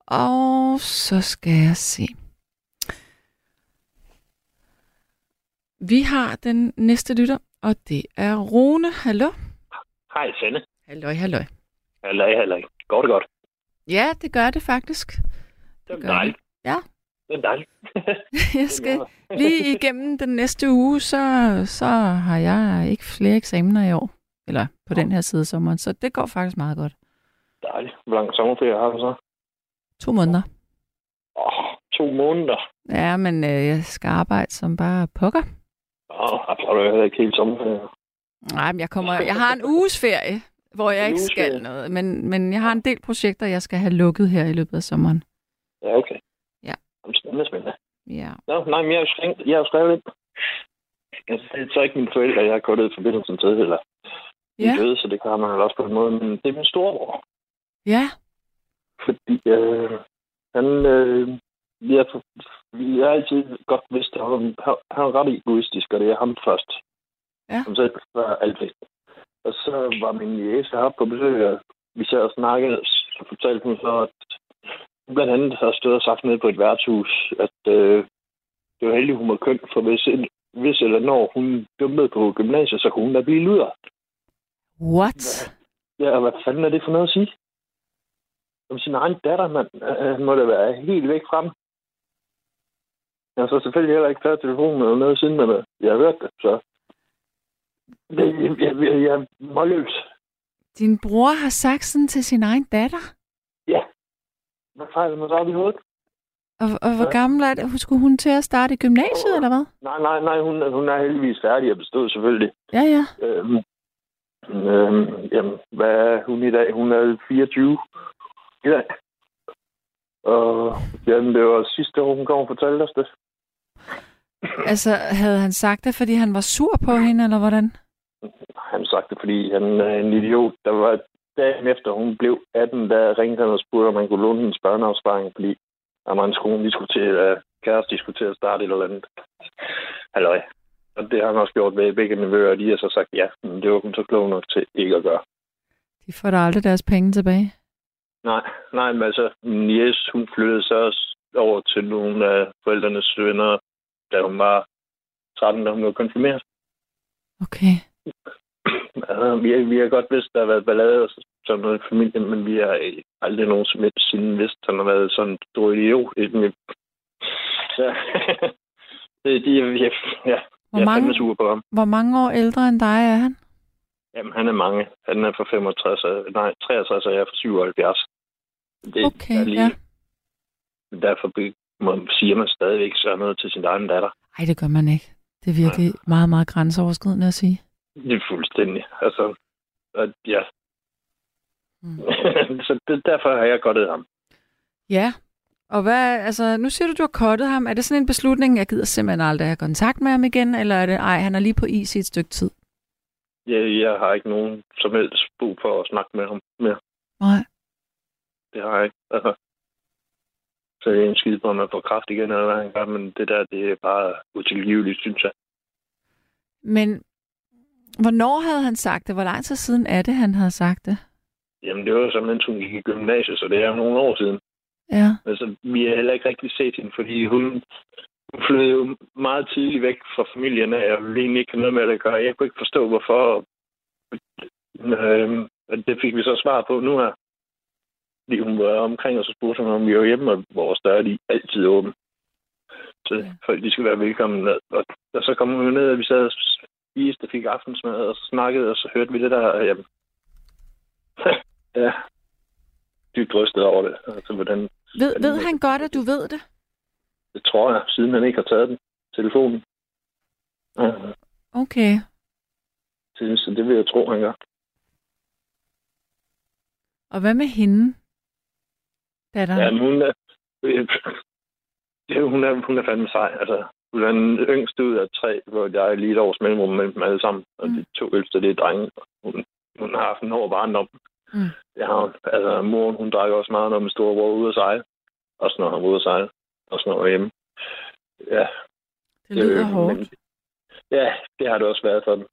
Og så skal jeg se. Vi har den næste lytter, og det er Rune. Hallo. Hej, Sanne. Halløj. Går det godt? Ja, det gør det faktisk. Det gør det. Ja. Det er dejligt. Jeg skal lige igennem den næste uge, så har jeg ikke flere eksamener i år. Eller på den her side af sommeren. Så det går faktisk meget godt. Dejligt. Hvor lang sommerferie har du så? 2 måneder. 2 måneder? Ja, men jeg skal arbejde som bare pokker. Jeg plejer jo heller ikke helt sommerferie. Nej, men jeg har en uges ferie, hvor jeg ikke skal noget. Men jeg har en del projekter, jeg skal have lukket her i løbet af sommeren. Ja, okay. Spændende. Ja. Nå, nej, men jeg har skrevet lidt. Det er så ikke mine forældre, jeg har gået ud i forbindelsen til, eller de døde, så det kan man også på en måde, men det er min storebror. Ja. Fordi jeg har altid godt vidst, at han var ret egoistisk, og det er ham først. Ja. Som selv var alt vigtigt. Og så var min jæse heroppe på besøg, og vi sad og snakkede, så fortalte hun så, at blandt andet har stået og sagt nede på et værtshus, at det var heldigt, hun var køn, for hvis eller når hun dumpede på gymnasiet, så kunne hun da blive luder. What? Ja, og hvad fanden er det for noget at sige? Om sin egen datter, man må da være helt væk frem. Jeg har så selvfølgelig heller ikke taget telefonen eller noget siden, men jeg har hørt det, så jeg er målløs. Din bror har sagt sådan til sin egen datter? Ja. Hvad fejler man så i hovedet? Og hvor gammel er det? Skulle hun til at starte i gymnasiet, eller hvad? Nej, hun er heldigvis færdig og bestod selvfølgelig. Ja, ja. Jamen, hvad er hun i dag? Hun er 24 i dag. Og jamen, det var sidste år, hun kom og fortalte os det. Altså, havde han sagt det, fordi han var sur på hende, eller hvordan? Han sagde det, fordi han er en idiot, der var... Dagen efter hun blev 18, da ringte han og spurgte, om man kunne låne hendes børneafsparing, fordi kæreste skulle til at starte et eller andet. Halløj. Og det har han også gjort ved begge nevøer, og de har så sagt ja, men det var hun så klog nok til ikke at gøre. De får da aldrig deres penge tilbage? Nej, men altså, min jæs, hun flyttede så over til nogle af forældrenes venner, da hun var 13, da hun var konfirmeret. Okay. Ja, vi har godt vidst, der har været ballade og sådan noget i familien, men vi har aldrig nogen som helst siden vidst, at han har været sådan en stor idiot. Så jeg er super på ham. Hvor mange år ældre end dig er han? Jamen, han er mange. Han er fra 63, og jeg er fra 77. Det okay, er lige... ja. Derfor siger man stadigvæk sådan noget til sin egen datter. Nej, det gør man ikke. Det er virkelig meget, meget grænseoverskridende at sige. Det er fuldstændig. Altså, ja. Mm. Så derfor har jeg gottet ham. Ja, og hvad, altså, nu siger du har kottet ham. Er det sådan en beslutning, jeg gider simpelthen aldrig have kontakt med ham igen, eller er det, ej, han er lige på is i et stykke tid? Jeg har ikke nogen som helst brug for at snakke med ham mere. Nej. Det har jeg ikke. Altså, så det er en skid på, at man får kraft igen, eller hvad han gør, men det der, det er bare utilgiveligt, synes jeg. Men hvornår havde han sagt det? Hvor lang tid siden er det, han havde sagt det? Jamen, det var jo sådan, at hun gik i gymnasiet, så det er jo nogle år siden. Ja. Altså, vi har heller ikke rigtig set hende, fordi hun flyttede jo meget tidligt væk fra familien, og jeg ville egentlig ikke have noget med at gøre. Jeg kunne ikke forstå, hvorfor. Og det fik vi så svar på nu her. Fordi hun var omkring, og så spurgte hun, om vi var hjemme, og vores dør er altid åben. Så folk, de skal være velkommen. Og så kom hun ned, og vi sad og spiste, og fik aftensmad, og så snakkede, og så hørte vi det der, og jamen... ja, dybt rystet over det. Altså, hvordan, ved han godt, at du ved det? Det tror jeg, siden han ikke har taget den. Telefonen. Ja. Okay. Så det vil jeg tro, han gør. Og hvad med hende? Ja, hun er fandme sej. Altså, hun er den yngste ud af 3, hvor jeg er lige et års mellemrum mellem dem alle sammen. Og de 2 yngste, det er drenge. Hun har haft en hård barndom. Mm. Ja, altså, moren, hun drak også meget, når min store bror ude at sejle. Også når han var ude at sejle. Også når han var hjemme. Ja. Det lyder hårdt. Men, ja, det har det også været for dem.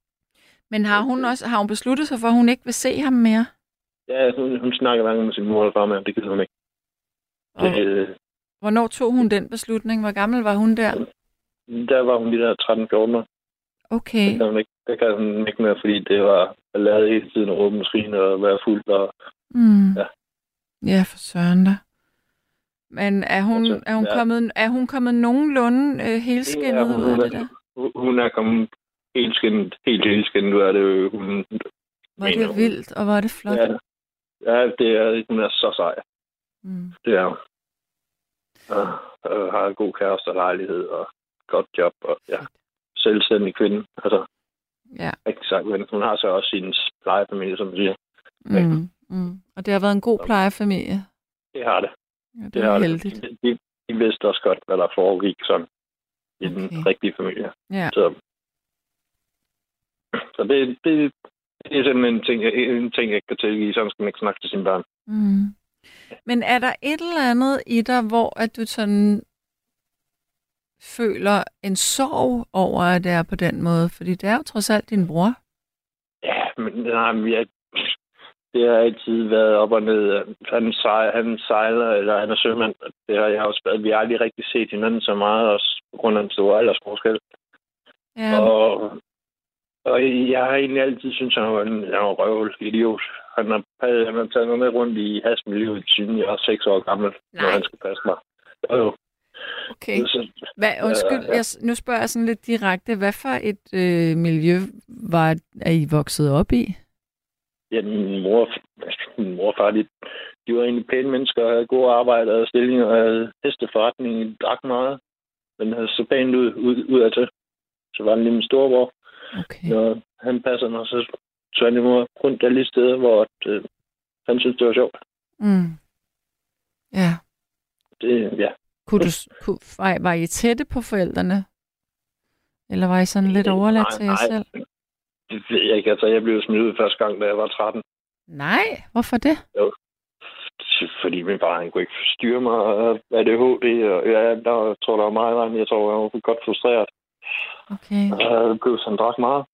Men har hun besluttet sig for, at hun ikke vil se ham mere? Ja, hun snakker langt med sin mor og far med ham. Det gider hun ikke. Hvornår tog hun den beslutning? Hvor gammel var hun der? Der var hun lige der 13-14 år. Okay. Det kan hun ikke mere, fordi det var at lade hele tiden at råbe maskinen og være fuld. Og, ja, for søren da. Men er hun kommet nogenlunde helskindet ud af det der? Hun er kommet helt helskindet ud af det. Hvor er det vildt, og hvor er det flot. Ja, hun er så sej. Mm. Det er hun. Og har en god kæreste og lejlighed og godt job. Og selvstændig kvinde. Altså, rigtig sagt, men hun har så også sin plejefamilie, som man siger. Og det har været en god plejefamilie. Det har det. Ja, det er heldigt. De vidste også godt, hvad der foregik sådan i den rigtige familie. Ja. Så det er simpelthen en ting, jeg kan tilgive. Sådan skal man ikke snakke til sine børn. Mm. Men er der et eller andet i dig, hvor at du sådan føler en sorg over, at det er på den måde? Fordi det er jo trods alt din bror. Ja, men det har altid været op og ned. Han sejler, eller han er sømand. Det har jeg også været. Vi har aldrig rigtig set hinanden så meget, også rundt om store aldersforskel. Ja. Og jeg har egentlig altid syntes, han var en røvel idiot. Han har taget mig med rundt i hasmiljøet, siden jeg var 6 år gammel, når han skulle passe mig. Okay. Nu spørger jeg sådan lidt direkte. Hvad for et miljø er I vokset op i? Ja, min mor og far, de var egentlig pæne mennesker, og havde gode arbejder og stillinger, og havde hesteforretning, drak meget, men havde så pænt ud af til. Så var han lige min storebror. Okay. Når han passer mig, så tog han imod rundt alle de steder, hvor han synes, det var sjovt. Mm. Ja. Det, ja. Var I tætte på forældrene? Eller var I sådan lidt overladt til jer selv? Det ved jeg ikke. Altså, jeg blev smidt ud første gang, da jeg var 13. Nej, hvorfor det? Jo. Fordi min far, han kunne ikke styre mig af ADHD, og jeg tror, der var meget regn. Jeg tror, jeg var godt frustreret. Okay. Det blev sådan drak meget.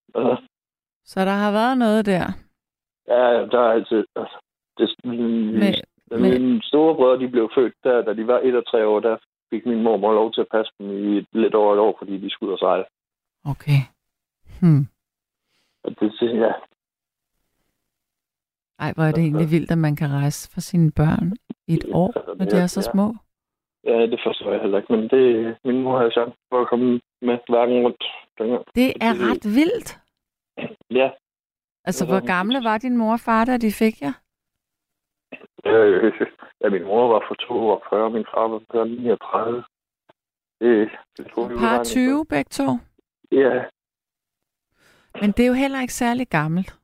Så der har været noget der? Ja, der er altid... Min storebrødre, de blev født der, da de var 1 og 3 år. Der fik min mormor lov til at passe dem i lidt over et år, fordi de skulle ud og sejle. Okay. Og det synes jeg... Ej, hvor er det egentlig vildt, at man kan rejse for sine børn i et år, når de er så små. Ja, det forstår jeg heller ikke, men det, min mor havde chance for at komme med verden rundt. Det er ret vildt. Ja. Altså, hvor gamle var din mor og far, da de fik jer? Ja, min mor var for 42, og min far var for 39. Det tog par 20 begge to? Ja. Men det er jo heller ikke særlig gammelt.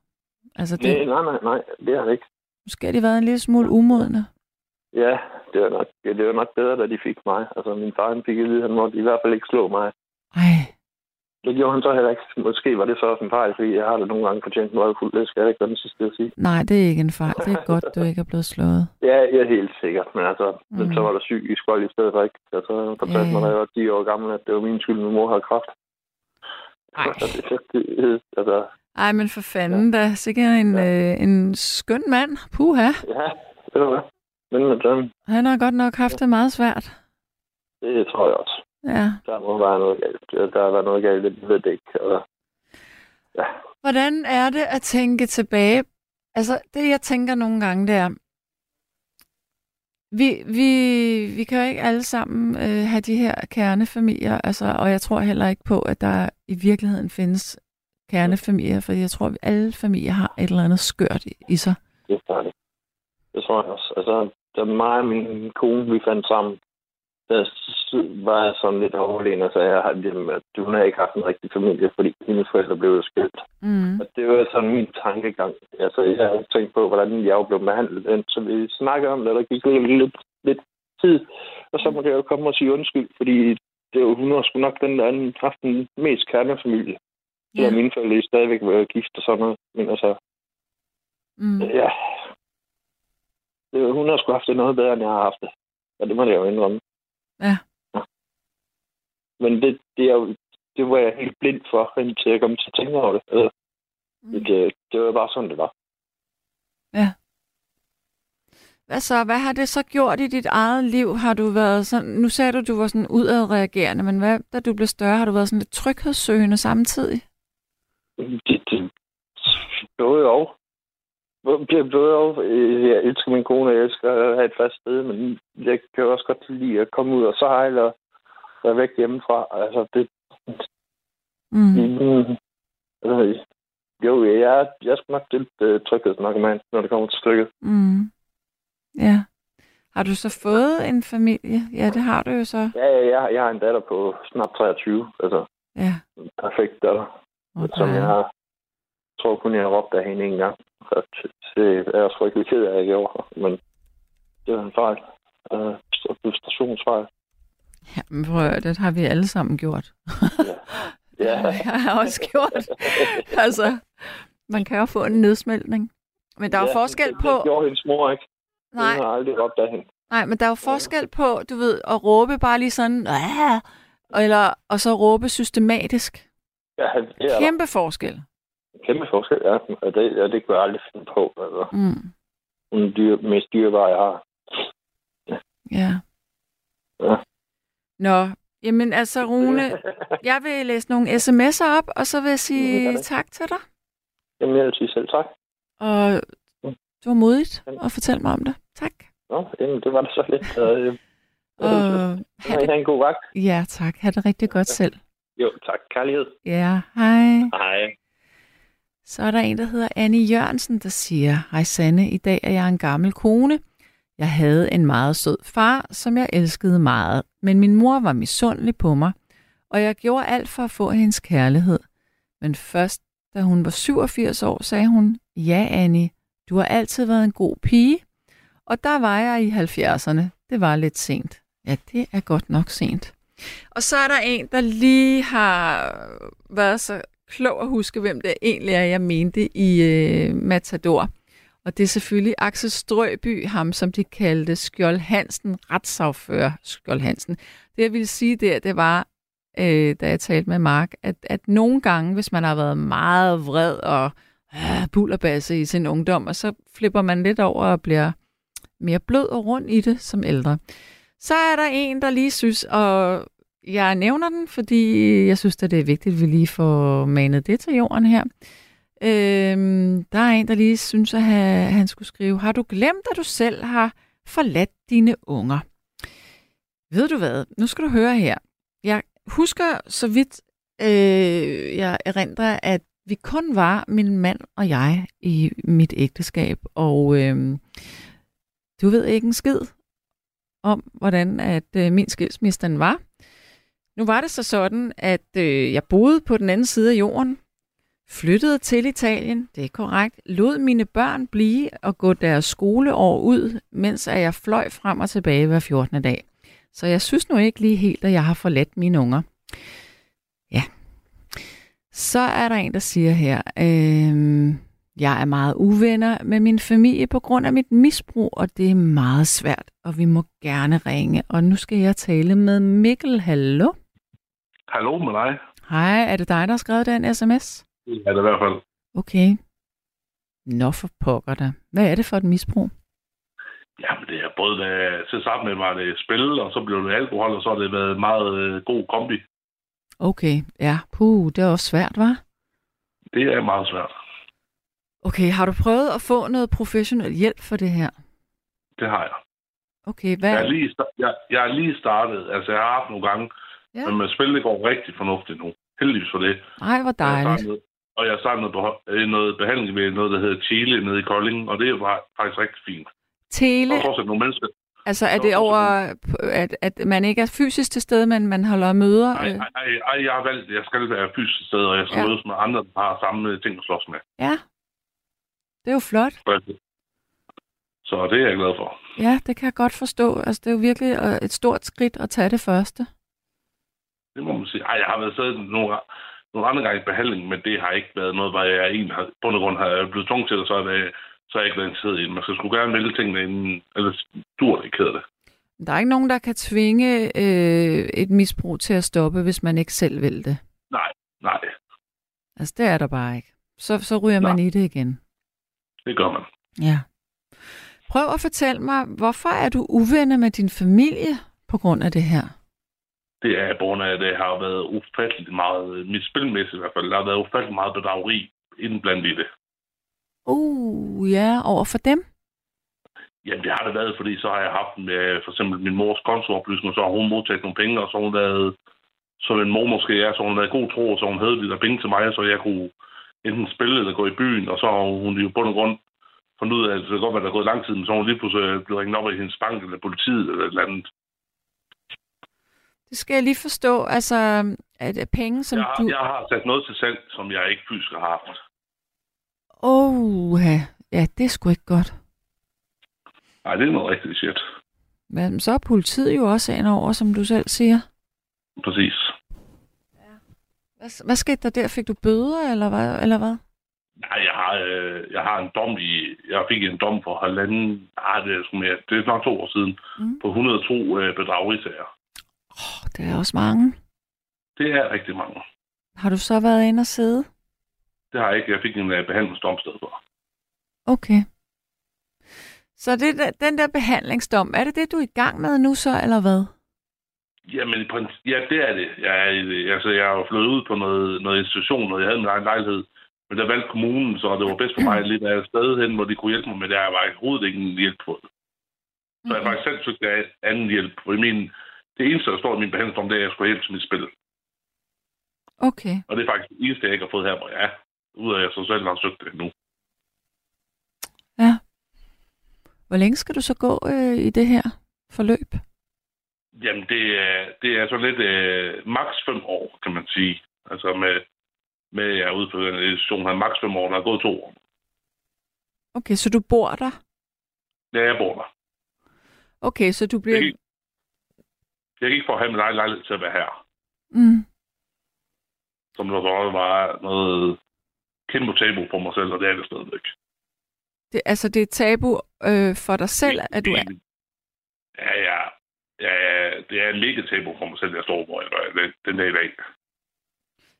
Altså, det... Nej, det er det ikke. Måske har de været en lille smule umodne. Ja, det var nok bedre, da de fik mig. Altså, min far fik at vide, han måtte i hvert fald ikke slå mig. Ej. Det gjorde han så heller ikke. Måske var det så også en fejl, fordi jeg har da nogle gange fortjent noget fuld. Det skal jeg ikke være den sidste at sige. Nej, det er ikke en fejl. Det er godt, du ikke er blevet slået. Ja, jeg er helt sikkert. Men altså, så var der psykisk vold i stedet for ikke. Og så fortalte mig, da jeg var 10 år gammel, at det var min skyld, min mor havde kræft. Ej. Altså, ej, men for fanden, der er sikkert en skøn mand. Puha. Ja, det var det. Han har godt nok haft det meget svært. Det tror jeg også. Ja. Der må være noget galt. Der var noget galt, det ved det ikke. Eller... Ja. Hvordan er det at tænke tilbage? Altså, det jeg tænker nogle gange, det er, vi kan jo ikke alle sammen have de her kernefamilier, altså, og jeg tror heller ikke på, at der i virkeligheden findes kernefamilier, for jeg tror, at alle familier har et eller andet skørt i sig. Det er det. Det tror jeg også. Altså, da mig og min kone, vi fandt sammen, der var jeg sådan lidt overlegen og sagde, at hun havde ikke haft en rigtig familie, fordi hendes forældre blev skilt. Og det var sådan min tankegang. Altså, jeg havde ikke tænkt på, hvordan jeg blev behandlet. Så vi snakkede om det, og der gik lidt tid. Og så måtte jeg jo komme og sige undskyld, fordi det var, hun var sgu nok den anden haft den mest kernefamilie. Ja. Jeg og mine forældre stadigvæk var gift og sådan noget. Men altså, ja... Hun har sgu haft det noget bedre, end jeg har haft det. Og det må jeg jo indrømme. Ja. Men det var jeg helt blind for, indtil jeg kom til at tænke over det. Det var bare sådan, det var. Ja. Hvad har det så gjort i dit eget liv? Har du været sådan... Nu sagde du, du var sådan udadreagerende, men hvad, da du blev større, har du været sådan lidt tryghedssøgende samtidig? Det gjorde jeg også. Jeg elsker min kone, og jeg elsker at have et fast sted, men jeg kan også godt lide at komme ud og sejle og være væk hjemmefra. Altså, det... Altså, jo, jeg skal nok lidt tryghedsnarkoman, når det kommer til stykket. Ja. Har du så fået en familie? Ja, det har du jo så. Ja, jeg har en datter på snart 23. Altså, ja. En perfekt datter, som jeg har. Jeg tror kun, jeg har råbt af hende en gang. Det er jeg også frygtelig ked af, jeg gjorde. Men det var en fejl. Frustrationsfejl. Jamen prøv at høre, det har vi alle sammen gjort. Ja. Jeg har også gjort. Altså, man kan jo få en nedsmeltning. Men der er jo forskel på... Det gjorde hendes mor ikke. Nej. Hun har aldrig råbt af hende. Nej, men der er jo forskel på, du ved, at råbe bare lige sådan... Eller, og så råbe systematisk. Ja, kæmpe forskel. Kæmpe forskel, ja. Og det kunne jeg aldrig finde på. Altså. Hun er den mest dyrebare, jeg har. Ja. Nå, jamen altså Rune, jeg vil læse nogle sms'er op, og så vil jeg sige tak til dig. Jamen jeg vil sige selv tak. Og du var modigt at fortælle mig om det. Tak. Nå, jamen, det var da så lidt. Ha' en god vagt. Ja, tak. Ha' det rigtig godt selv. Jo, tak. Kærlighed. Ja, hej. Hej. Så er der en, der hedder Annie Jørgensen, der siger, hej Sanne, i dag er jeg en gammel kone. Jeg havde en meget sød far, som jeg elskede meget, men min mor var misundelig på mig, og jeg gjorde alt for at få hendes kærlighed. Men først, da hun var 87 år, sagde hun, ja Annie, du har altid været en god pige, og der var jeg i 70'erne. Det var lidt sent. Ja, det er godt nok sent. Og så er der en, der lige har været så... klog at huske, hvem det egentlig er, jeg mente i Matador. Og det er selvfølgelig Axel Strøby, ham som de kaldte Skjold Hansen, retssagfører Skjold Hansen. Det jeg ville sige der, det var, da jeg talte med Mark, at nogle gange, hvis man har været meget vred og bullerbasse i sin ungdom, og så flipper man lidt over og bliver mere blød og rund i det som ældre, Så er der en, der lige synes, og jeg nævner den, fordi jeg synes, at det er vigtigt, at vi lige får manet det til jorden her. Der er en, der lige synes, at han skulle skrive, har du glemt, at du selv har forladt dine unger? Ved du hvad? Nu skal du høre her. Jeg husker så vidt, jeg erindrer, at vi kun var min mand og jeg i mit ægteskab, og du ved ikke en skid om, hvordan at min skilsmisse var. Nu var det så sådan, at jeg boede på den anden side af jorden, flyttede til Italien, det er korrekt, lod mine børn blive og gå deres skoleår ud, mens jeg fløj frem og tilbage hver 14. dag. Så jeg synes nu ikke lige helt, at jeg har forladt mine unger. Ja. Så er der en, der siger her, jeg er meget uvenner med min familie på grund af mit misbrug, og det er meget svært, og vi må gerne ringe. Og nu skal jeg tale med Mikkel. Hallo? Hallo med dig. Hej, er det dig, der har skrevet den sms? Ja, det er det i hvert fald. Okay. Nå for pokker da. Hvad er det for et misbrug? Jamen, det er både til sammen med mig, det er spil, og så blev det alkohol, og så har det været en meget god kombi. Okay, ja. Puh, det er også svært, hva'? Det er meget svært. Okay, har du prøvet at få noget professionel hjælp for det her? Det har jeg. Okay, hvad? Jeg er lige startet, altså jeg har haft nogle gange, ja. Men med spil, det går rigtig fornuftigt nu. Heldigvis for det. Ej, hvor dejligt. Og jeg startede noget behandling med noget, der hedder Chile nede i Kolding, og det var faktisk rigtig fint. Tele? Altså, er det over, at man ikke er fysisk til stede, men man holder møder? Nej, jeg har valgt, at jeg skal være fysisk til stede, og jeg skal mødes med andre, der har samme ting at slås med. Ja. Det er jo flot. Så det er jeg glad for. Ja, det kan jeg godt forstå. Altså, det er jo virkelig et stort skridt at tage det første. Det må man sige. Ej, jeg har været siddet nogle andre gange i behandling, men det har ikke været noget, hvor jeg på grund af, at jeg er blevet tvunget til, og så er jeg ikke blevet interesseret i det. Man skal sgu gerne vælge tingene inden, ellers dur det keder det. Der er ikke nogen, der kan tvinge et misbrug til at stoppe, hvis man ikke selv vil det? Nej. Altså, det er der bare ikke. Så ryger man i det igen. Det gør man. Ja. Prøv at fortælle mig, hvorfor er du uvenner med din familie på grund af det her? Det er på grund af, at det har været ufatteligt meget, mit spilmæssigt i hvert fald, der har været ufatteligt meget bedrageri inden blandt i det. Over for dem? Jamen, det har det været, fordi så har jeg haft med, for eksempel min mors kontooplysning, så har hun modtaget nogle penge, og så har hun været, som en mor måske er, så har hun været god tro, og så hun havde de der penge til mig, så jeg kunne enten spille eller gå i byen, og så har hun jo på nogen grund fundet ud af, at det kan godt være, der er gået lang tid, men så har hun lige pludselig blevet ringet op i hendes bank, eller politiet, eller et eller andet. Det skal jeg lige forstå, altså, at penge, som Jeg har sat noget til salg, som jeg ikke fysisk har haft. Ja, det er sgu ikke godt. Nej, det er noget rigtigt shit. Men så er politiet jo også ind over, som du selv siger. Præcis. Ja. Hvad skete der der? Fik du bøder, eller hvad? Nej, jeg har en dom jeg fik en dom for halvanden. Nej, det er nok 2 år siden. På 102 bedragerisager. Det er også mange. Det er rigtig mange. Har du så været inde og sidde? Det har jeg ikke. Jeg fik en behandlingsdom sted for. Okay. Så den der behandlingsdom, er det, du er i gang med nu så, eller hvad? Jamen, ja, det er det. Jeg er jo flyttet ud på noget institution, og jeg havde min egen lejlighed. Men der valgte kommunen, så det var bedst for mig lidt af sted hen, hvor de kunne hjælpe mig, men der var ikke overhovedet ingen hjælp på det. Så jeg faktisk selv søgte af anden hjælp. Det eneste, der står i min behandlingsdom, det er, at jeg skulle hjælpe til mit spil. Okay. Og det er faktisk det eneste, jeg ikke har fået her, hvor jeg er. Udover at jeg så selv har søgt det nu. Ja. Hvor længe skal du så gå i det her forløb? Jamen, det er så lidt maks 5 år, kan man sige. Altså med jeg er ude på den institution her, maks 5 år, der er gået 2 år. Okay, så du bor der? Ja, jeg bor der. Okay, så du bliver... Jeg gik for at have min egen lejlighed til at være her. Som der så var noget kæmpe tabu for mig selv, og det er det stadigvæk. Det er tabu for dig selv, at du er? Ja, det er en mega tabu for mig selv, jeg står hvor jeg gør den dag i dag.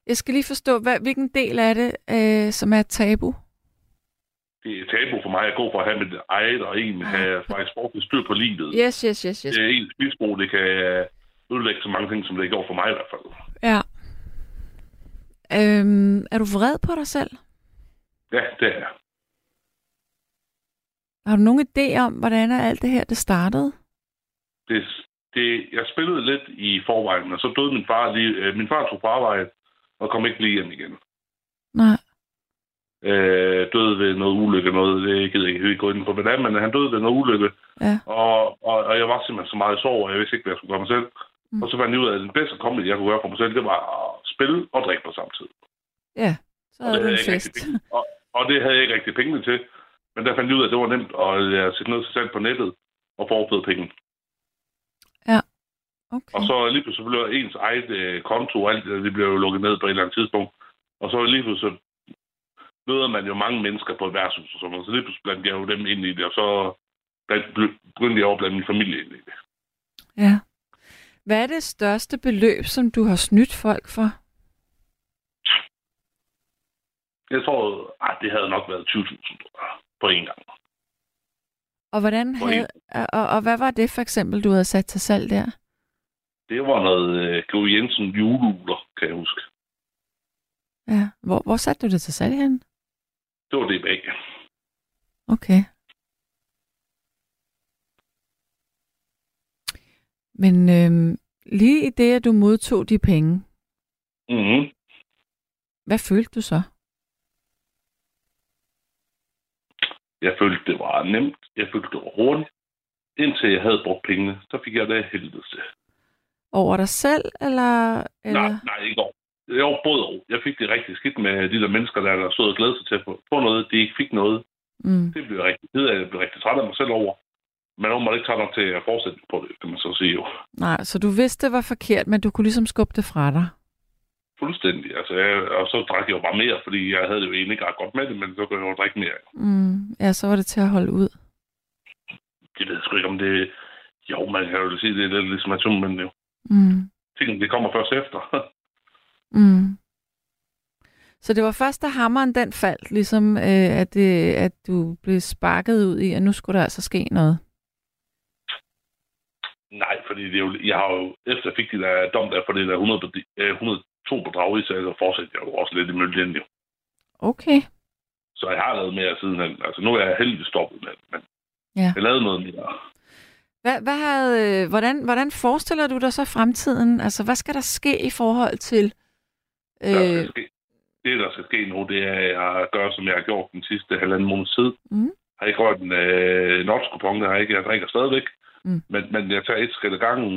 Jeg skal lige forstå, hvilken del af det, som er tabu? det er tabu for mig at gå for at have mit eget, og en have faktisk forholdt styr på livet. Yes. Det er ens misbrug, det kan udlægge så mange ting, som det går for mig i hvert fald. Ja. Er du vred på dig selv? Ja, det er jeg. Har du nogen idé om, hvordan alt det her det startede? Jeg spillede lidt i forvejen, og så døde min far lige. Min far tog på arbejde og kom ikke lige hjem igen. Nej. Døde ved noget ulykke, noget, det gider jeg ikke gå ind på, hvordan, men han døde ved noget ulykke. Ja. Og jeg var simpelthen så meget i sorg, og jeg vidste ikke, hvad jeg skulle gøre mig selv. Mm. Og så fandt jeg ud af, at den bedste kombi, jeg kunne gøre for mig selv, det var at spille og drikke på samme tid. Ja, så havde du en fest. Og det havde jeg ikke rigtig penge til. Men der fandt jeg ud af, at det var nemt at sætte noget til salg på nettet og forberede penge. Ja, okay. Og så lige pludselig blev ens eget konto, alt det blev jo lukket ned på et eller andet tidspunkt. Og så lige pludselig møder man jo mange mennesker på et værtshus og sådan noget. Så lige pludselig blandte jeg jo dem ind i det, og så begyndte jeg at blande min familie ind i det. Ja. Hvad er det største beløb, som du har snydt folk for? Jeg tror, det havde nok været 20.000 på en gang. Og hvordan havde, og hvad var det for eksempel, du havde sat til salg der? Det var noget Gro Jensen juleugler, kan jeg huske. Ja, hvor satte du det til salg hen? Det var det bag. Okay. Men lige i det, at du modtog de penge, mm-hmm. Hvad følte du så? Jeg følte, det var nemt. Jeg følte, det var hurtigt. Indtil jeg havde brugt pengene, så fik jeg det af helvede til. Over dig selv, eller? Nej, ikke over. Jeg var både over. Jeg fik det rigtig skidt med de der mennesker, der stod og glædede sig til at få noget. De ikke fik noget. Mm. Det blev jeg rigtig ked af. Jeg blev rigtig træt af mig selv over. Men nu må det ikke tage nok til at fortsætte på det, kan man så sige jo. Nej, så du vidste, det var forkert, men du kunne ligesom skubbe det fra dig? Fuldstændig. Altså, og så drak jeg jo bare mere, fordi jeg havde det jo egentlig ikke ret godt med det, men så kunne jeg jo drikke mere. Mm, ja, så var det til at holde ud. Det ved jeg sgu ikke, om det... Jo, man kan jo sige, det er lidt ligesom atom, men jo. Mm. Tingene, det kommer først efter. Mm. Så det var først, da hammeren den faldt, ligesom at du blev sparket ud i, at nu skulle der altså ske noget? Nej, fordi det er jo, jeg har jo... Efter jeg fik de der dom der, for det der 100 to bedrag i, så fortsætter jeg jo også lidt i mødtlinjen. Okay. Så jeg har lavet mere siden. Altså, nu er jeg heldigvis stoppet med, men jeg lavede noget mere. Hvordan forestiller du dig så fremtiden? Altså, hvad skal der ske i forhold til... Det, der skal ske nu, det er at gøre, som jeg har gjort den sidste halvanden måneds tid. Mm. Jeg har ikke rørt en odds-kupon, der har ikke. Jeg drikker stadigvæk. Mm. Men jeg tager et skridt ad gangen...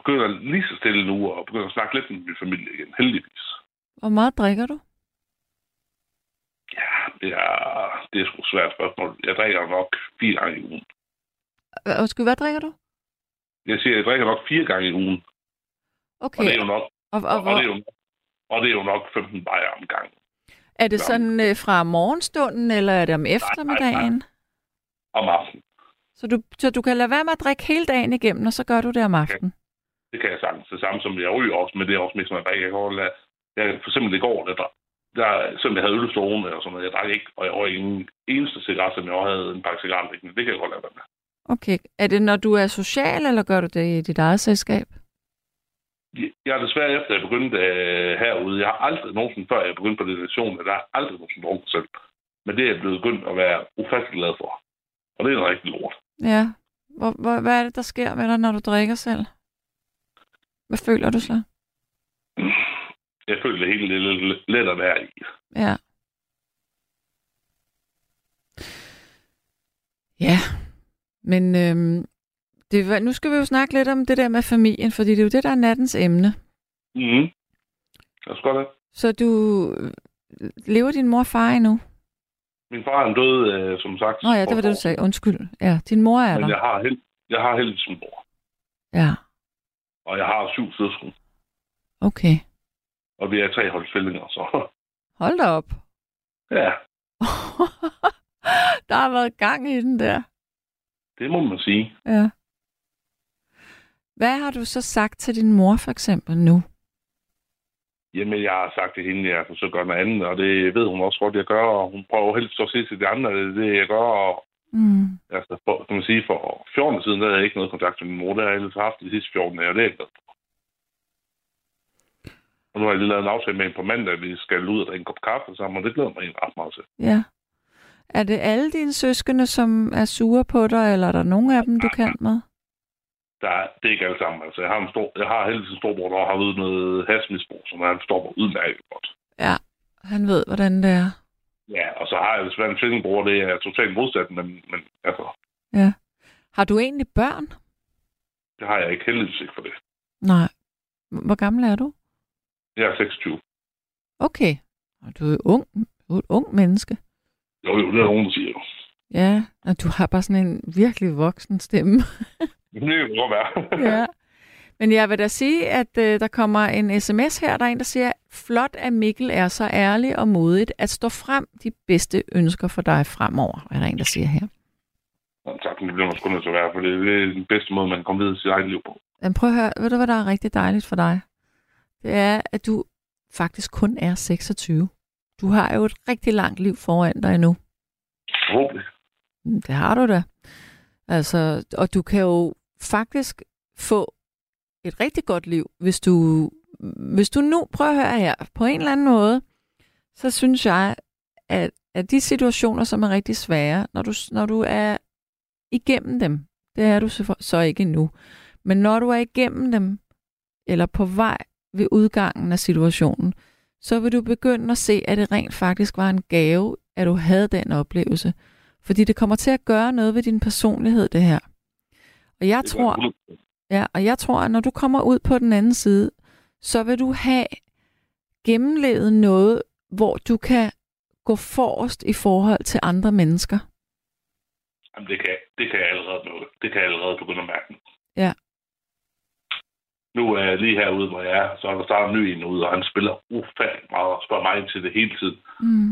begynder lige så stille nu, og begynder at snakke lidt med min familie igen, heldigvis. Hvor meget drikker du? Ja, det er sgu svært spørgsmål. Jeg drikker nok 4 gange i ugen. Hvad drikker du? Jeg siger, jeg drikker nok 4 gange i ugen. Okay. Og det er jo nok, og det er jo nok 15 bajer om gangen. Er det sådan fra morgenstunden, eller er det om eftermiddagen? Nej. Om aftenen. Så du kan lade være med at drikke hele dagen igennem, og så gør du det om aftenen? Okay. Det kan jeg sagtens. Det samme som jeg ryger også, men det er også mest, som jeg drikker. Jeg for eksempel i går, der selvom jeg havde ølstående og sådan noget, jeg drak ikke, og jeg røg en eneste cigaret, som jeg havde en pakke cigaret liggende. Det kan jeg godt lade være med. Okay. Er det, når du er social, eller gør du det i dit eget selskab? Jeg er desværre efter, jeg begyndte herude. Jeg har aldrig nogensinde, før jeg begyndte på detentionen, der har aldrig nogensinde drukket selv. Men det er jeg blevet begyndt at være ufattelig glad for. Og det er en rigtig lort. Ja. Hvad er det, der sker med dig, når du drikker selv? Hvad føler du så? Jeg føler det helt let at være i. Ja. Ja, men nu skal vi jo snakke lidt om det der med familien, fordi det er jo det, der er nattens emne. Mhm. Jeg skal det. Så du lever din mor og far endnu? Min far er død, som sagt. Nå ja, det var det, du sagde. Undskyld. Ja, din mor er der. Jeg har heldigvis sin bror. Ja. Og jeg har 7 søskende. Okay. Og vi er 3 holdstillinger, så... Hold da op. Ja. Der har været gang i den der. Det må man sige. Ja. Hvad har du så sagt til din mor for eksempel nu? Jamen, jeg har sagt til hende, jeg forsøger at gøre noget andet, og det ved hun også godt, jeg gør, og hun prøver helst at se til de andre, det er det, jeg gør, og altså, for, kan man sige, for 14 år siden, der havde jeg ikke noget kontakt med min mor, der har jeg ellers haft de sidste 14 år, og det er det. Og nu har jeg lige lavet en aftale med hende på mandag, at vi skal ud og drikke en kop kaffe sammen, og det glæder mig egentlig ret meget til. Ja. Er det alle dine søskende, som er sure på dig, eller er der nogen af dem, du kan med? Det er ikke alle sammen. Altså, jeg har heldigvis en storbror, der har været noget hasmisbrug, som han stopper udmærket godt. Ja, han ved, hvordan det er. Ja, og så har jeg desværre en tvillingbror, det er totalt modsat, men altså... Ja. Har du egentlig børn? Det har jeg ikke, heldigvis ikke for det. Nej. Hvor gammel er du? Jeg er 26. Okay. Og du er ung. Du er et ung menneske. Jo, det er nogen, der siger jo. Ja, og du har bare sådan en virkelig voksen stemme. Det må være. Ja. Men jeg vil da sige, at der kommer en sms her, der er en, der siger, flot at Mikkel er så ærlig og modigt at stå frem de bedste ønsker for dig fremover, er der en, der siger her. Nå, tak, det bliver man sgu nødt til at være, for det er den bedste måde, man kommer videre i sit eget liv på. Men prøv at høre, ved du, hvad der er rigtig dejligt for dig? Det er, at du faktisk kun er 26. Du har jo et rigtig langt liv foran dig endnu. Forhåbentlig. Det har du da. Altså, og du kan jo faktisk få et rigtig godt liv, hvis du nu, prøv at høre her, på en eller anden måde, så synes jeg, at de situationer, som er rigtig svære, når du er igennem dem, det er du så ikke endnu, men når du er igennem dem, eller på vej ved udgangen af situationen, så vil du begynde at se, at det rent faktisk var en gave, at du havde den oplevelse. Fordi det kommer til at gøre noget ved din personlighed, det her. Og jeg tror, at når du kommer ud på den anden side, så vil du have gennemlevet noget, hvor du kan gå forrest i forhold til andre mennesker. Jamen, det kan jeg allerede nå. Det kan jeg allerede begynde at mærke. Ja. Nu er jeg lige herude, hvor jeg er, så er der startet en ny en ude, og han spiller ufattelig meget og spørger mig til det hele tiden.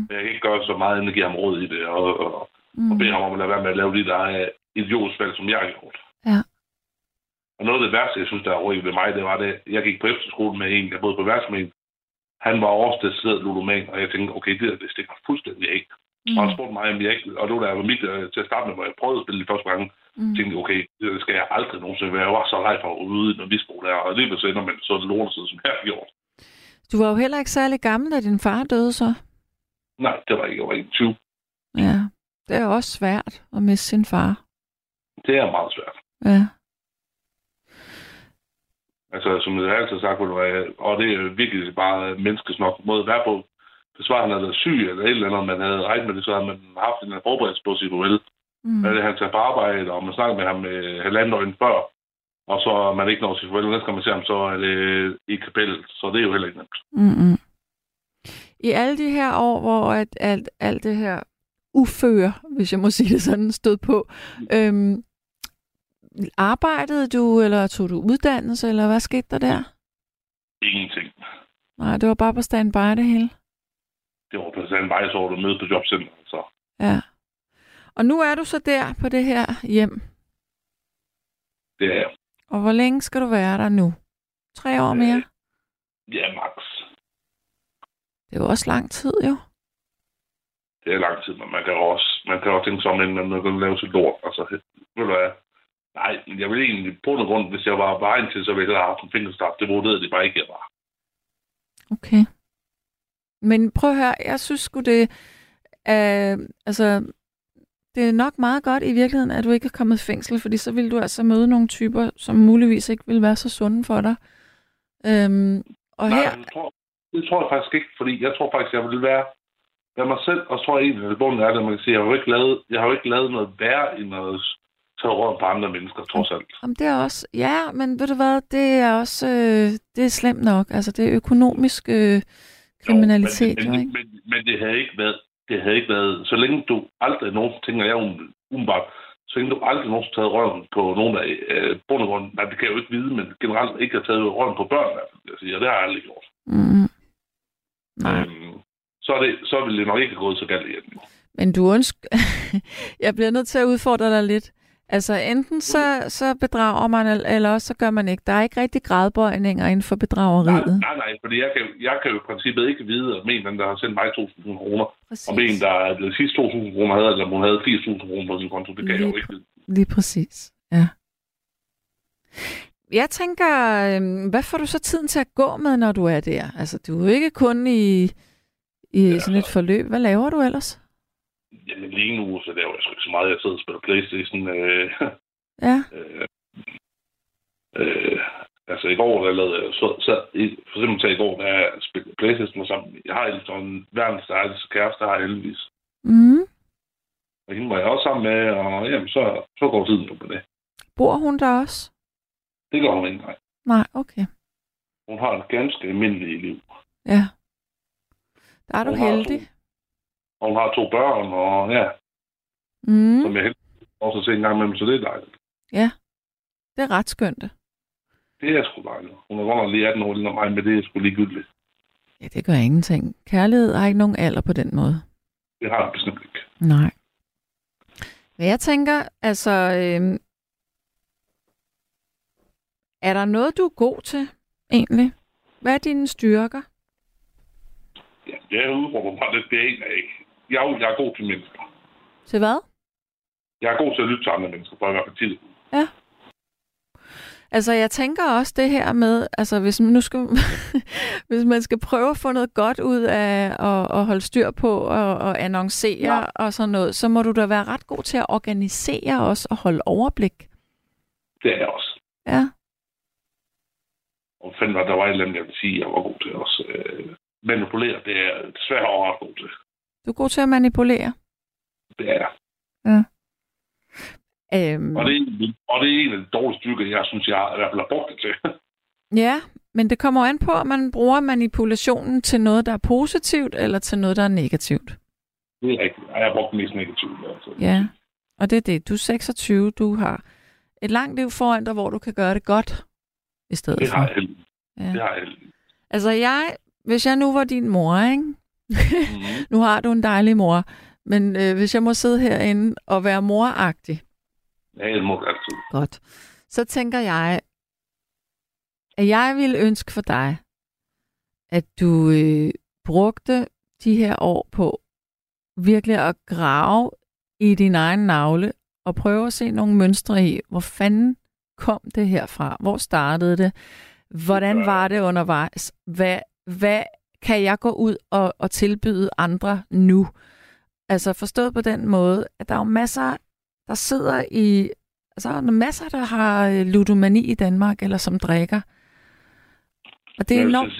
Men jeg kan ikke gøre så meget, end at give ham råd i det, og beder ham om at lade være med at lave det, der er idiotsfald, som jeg har gjort. Ja. Og noget af det værste, jeg synes, der er rykket ved mig, det var det, jeg gik på efterskolen med en, jeg boede på værts med en. Han var overstadseret ludoman, og jeg tænkte, okay, det stikker fuldstændig ikke. Og han spurgte mig, om jeg ikke, og det var da jeg var mit til at starte med, hvor jeg prøvede at spille de første gange. Jeg tænkte, okay, det skal jeg aldrig nogensinde være. Jeg var så rej for at ude i noget misbrug der, og lige pludselig ender man så det lortet, som jeg har gjort. Du var jo heller ikke særlig gammel, da din far døde så? Nej, det var ikke. Jeg var ikke 20. Ja, det er også svært at miste sin far. Det er meget svært. Ja. Altså, som jeg altid har sagt, og det er virkelig bare menneskets nok måde at være på. Hvis han havde været syg eller et eller andet, man havde regnet med det, så havde man haft en forberedelse på sit uheld. Han tager på arbejde, og man snakker med ham halvandet før, og så er man ikke når sit uheld. Næste gang man ser ham, så er det i kapellet, så det er jo heller ikke nemt. Mm-hmm. I alle de her år, hvor alt det her uføre, hvis jeg må sige det sådan, stod på, arbejdede du, eller tog du uddannelse, eller hvad skete der der? Ingenting. Nej, det var bare på standby det hele? Det var på standby, så var du møde på jobcenter. Så. Ja. Og nu er du så der på det her hjem? Det er jeg. Og hvor længe skal du være der nu? 3 år mere? Ja, max. Det er jo også lang tid, jo. Det er lang tid, men man kan også tænke sådan, inden man kan lave sit lort. Altså, ved du hvad? Nej, jeg ville egentlig på den grund, hvis jeg var vejen til, så ville jeg have haft en fingerstraf. Det vurderede det bare ikke, jeg var. Okay. Men prøv at høre, jeg synes sgu det... det er nok meget godt i virkeligheden, at du ikke er kommet i fængsel, fordi så ville du altså møde nogle typer, som muligvis ikke ville være så sunde for dig. Det tror jeg faktisk ikke, fordi jeg tror faktisk, jeg ville være... Jeg mig selv, og så tror jeg egentlig, at det bunden er det, man kan sige, jeg har jo ikke lavet noget værre end noget... tage rundt på andre mennesker, trods alt. Jamen, det er også... Ja, men ved du hvad, det er også... det er slemt nok. Altså, det er økonomisk kriminalitet, jo, ikke? Men det havde ikke været... Så længe du aldrig nogen... Tænker jeg umiddelbart. Så længe du aldrig nogen har taget røven på nogen af... Bundegrund, nej, det kan jeg jo ikke vide, men generelt ikke har taget røven på børn, altså, det har jeg aldrig gjort. Nej. Så ville det nok ikke have gået så galt igen. Men du undskyld... Jeg bliver nødt til at udfordre dig lidt. Altså enten så bedrager man, eller også så gør man ikke. Der er ikke rigtig gradbøjninger inden for bedrageriet. Nej, fordi jeg kan jo i princippet ikke vide, at menen, der har sendt mig 2.000 kroner, præcis. Og menen, der er blevet sidst 2.000 kroner havde, eller hun havde 4.000 kroner på sin konto, det kan jeg jo ikke vide. Lige præcis, ja. Jeg tænker, hvad får du så tiden til at gå med, når du er der? Altså, du er jo ikke kun i sådan et forløb. Hvad laver du ellers? Jamen lige nu, så laver jeg sgu ikke så meget. Jeg sidder og spiller PlayStation. Ja. Altså i går, der lavede jeg for eksempel til i går, der jeg spillede PlayStation sammen. Jeg har en sådan verdens dejligste kæreste, der har heldigvis. Mhm. Og hende var jeg også sammen med, og jamen, så går tiden jo på det. Bor hun der også? Det gør hun ikke, nej. Nej, okay. Hun har et ganske almindeligt liv. Ja. Der er du heldig. Og hun har 2 børn, og ja. Mm. Som jeg heldigvis også har set en gang med dem, så det er dejligt. Ja, det er ret skønt. Det er sgu dejligt. Hun er godt nok lige 18 år lige om mig, men det er sgu ligegyldigt. Ja, det gør ingenting. Kærlighed har ikke nogen alder på den måde. Det har jeg bestemt ikke. Nej. Men jeg tænker, altså... er der noget, du er god til, egentlig? Hvad er dine styrker? Ja, jeg udråber mig lidt, det er ikke. Jeg er god til mennesker. Til hvad? Jeg er god til at lytte til andre mennesker, for at være på tid. Ja. Altså, jeg tænker også det her med, altså, hvis man skal prøve at få noget godt ud af at holde styr på og annoncere og sådan noget, så må du da være ret god til at organisere også og holde overblik. Det er jeg også. Ja. Og fandt mig, der var et eller andet, jeg vil sige, jeg var god til også. Manipulere, det er svært og ret god til. Du er god til at manipulere? Det er jeg. Ja. Og det er en af de dårlige styrker, jeg synes, jeg i hvert fald har brugt det til. Ja, men det kommer an på, at man bruger manipulationen til noget, der er positivt, eller til noget, der er negativt. Det er rigtigt. Jeg har brugt det mest negativt. Altså. Ja, og det er det. Du er 26, du har et langt liv foran dig, hvor du kan gøre det godt. I stedet det har jeg. Ja. Det har jeg. Altså hvis jeg nu var din mor, ikke? Mm-hmm. Nu har du en dejlig mor, men hvis jeg må sidde herinde og være moragtig. Ja, jeg må altid. Godt. Så tænker jeg, at jeg ville ønske for dig, at du brugte de her år på virkelig at grave i din egen navle og prøve at se nogle mønstre i, hvor fanden kom det herfra? Hvor startede det? Hvordan var det undervejs? Hvad kan jeg gå ud og tilbyde andre nu? Altså forstået på den måde, at der er jo masser, der sidder i... Altså der er masser, der har ludomani i Danmark, eller som drikker. Og det er enormt...